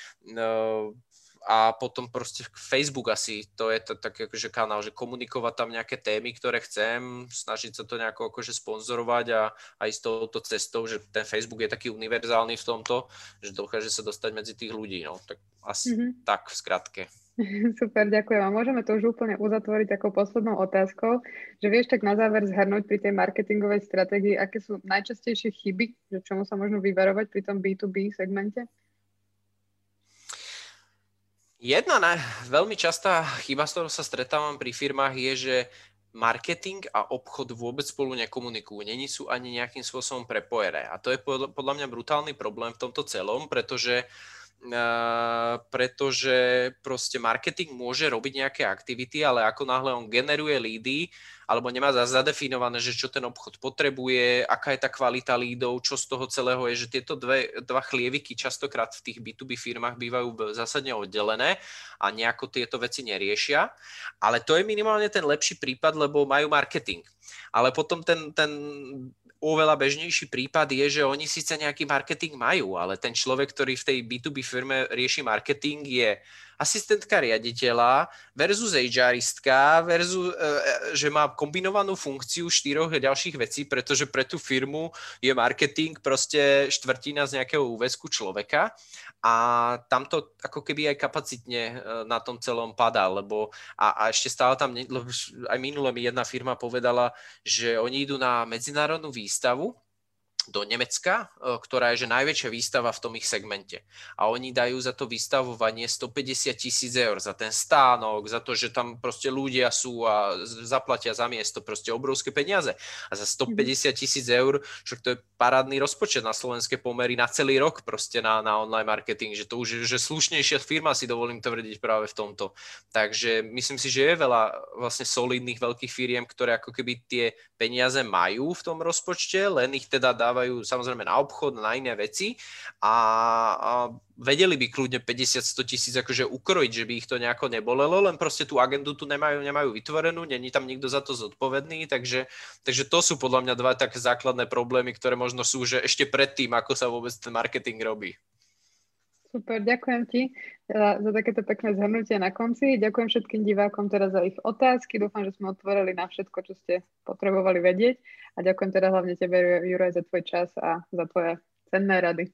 A potom proste Facebook asi, to je to, tak akože kanál, že komunikovať tam nejaké témy, ktoré chcem, snažiť sa to nejako akože sponzorovať a aj s touto cestou, že ten Facebook je taký univerzálny v tomto, že dokáže sa dostať medzi tých ľudí, no, tak asi mm-hmm. tak v skratke. Super, ďakujem. A môžeme to už úplne uzatvoriť ako poslednou otázkou, že vieš tak na záver zhrnúť pri tej marketingovej stratégii, aké sú najčastejšie chyby, že čomu sa možno vyvarovať pri tom bí tú bí segmente? Jedna ne, veľmi častá chyba, s ktorou sa stretávam pri firmách, je, že marketing a obchod vôbec spolu nekomunikujú. Není sú ani nejakým spôsobom prepojené. A to je podľa mňa brutálny problém v tomto celom, pretože Uh, pretože proste marketing môže robiť nejaké aktivity, ale ako náhle on generuje lídy, alebo nemá zadefinované, že čo ten obchod potrebuje, aká je tá kvalita lídov, čo z toho celého je, že tieto dve, dva chlieviky častokrát v tých bí tú bí firmách bývajú zásadne oddelené a nejako tieto veci neriešia, ale to je minimálne ten lepší prípad, lebo majú marketing. Ale potom ten, ten oveľa bežnejší prípad je, že oni síce nejaký marketing majú, ale ten človek, ktorý v tej bí tú bí firme rieši marketing, je asistentka riaditeľa versus há eristka versus, že má kombinovanú funkciu štyroch ďalších vecí, pretože pre tú firmu je marketing proste štvrtina z nejakého úväzku človeka, a tamto ako keby aj kapacitne na tom celom padá, lebo a, a ešte stále tam, lebo aj minule mi jedna firma povedala, že oni idú na medzinárodnú výstavu do Nemecka, ktorá je že najväčšia výstava v tom ich segmente. A oni dajú za to vystavovanie stopäťdesiat tisíc eur, za ten stánok, za to, že tam proste ľudia sú a zaplatia za miesto, proste obrovské peniaze. A za stopäťdesiat tisíc eur, však to je parádny rozpočet na slovenské pomery na celý rok proste na, na online marketing, že to už je že slušnejšia firma, si dovolím tvrdiť práve v tomto. Takže myslím si, že je veľa vlastne solidných veľkých firiem, ktoré ako keby tie peniaze majú v tom rozpočte, len ich teda dáva samozrejme na obchod, na iné veci, a, a vedeli by kľudne päťdesiat až sto tisíc akože ukrojiť, že by ich to nejako nebolelo, len proste tú agendu tu nemajú, nemajú vytvorenú, není tam nikto za to zodpovedný, takže, takže to sú podľa mňa dva také základné problémy, ktoré možno sú, že ešte predtým, ako sa vôbec ten marketing robí. Super, ďakujem ti za, za takéto pekné zhrnutie na konci. Ďakujem všetkým divákom teraz za ich otázky. Dúfam, že sme otvorili na všetko, čo ste potrebovali vedieť. A ďakujem teda hlavne tebe, Juraj, za tvoj čas a za tvoje cenné rady.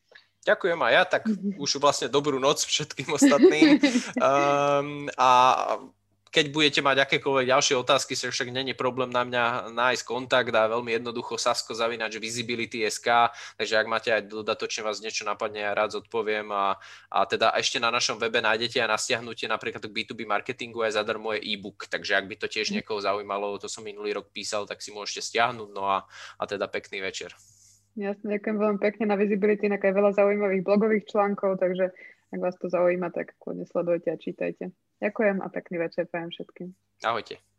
Ďakujem a ja, tak už vlastne dobrú noc všetkým ostatným. Um, a... Keď budete mať akékoľvek ďalšie otázky, sa však není problém na mňa nájsť kontakt a veľmi jednoducho sasko zavináč visibility bodka es ká, takže ak máte aj dodatočne vás niečo napadne, ja rád zodpoviem a, a teda ešte na našom webe nájdete aj na stiahnutie napríklad k bé dva bé marketingu aj zadarmo je e-book, takže ak by to tiež niekoho zaujímalo, to som minulý rok písal, tak si môžete stiahnuť, no a, a teda pekný večer. Jasne, ďakujem veľmi pekne. Na Visibility inak aj veľa zaujímavých blogových článkov, takže ak vás to zaujíma, tak kľudne sledujte a čítajte. Ďakujem a pekný večer prajem všetkým. Ahojte.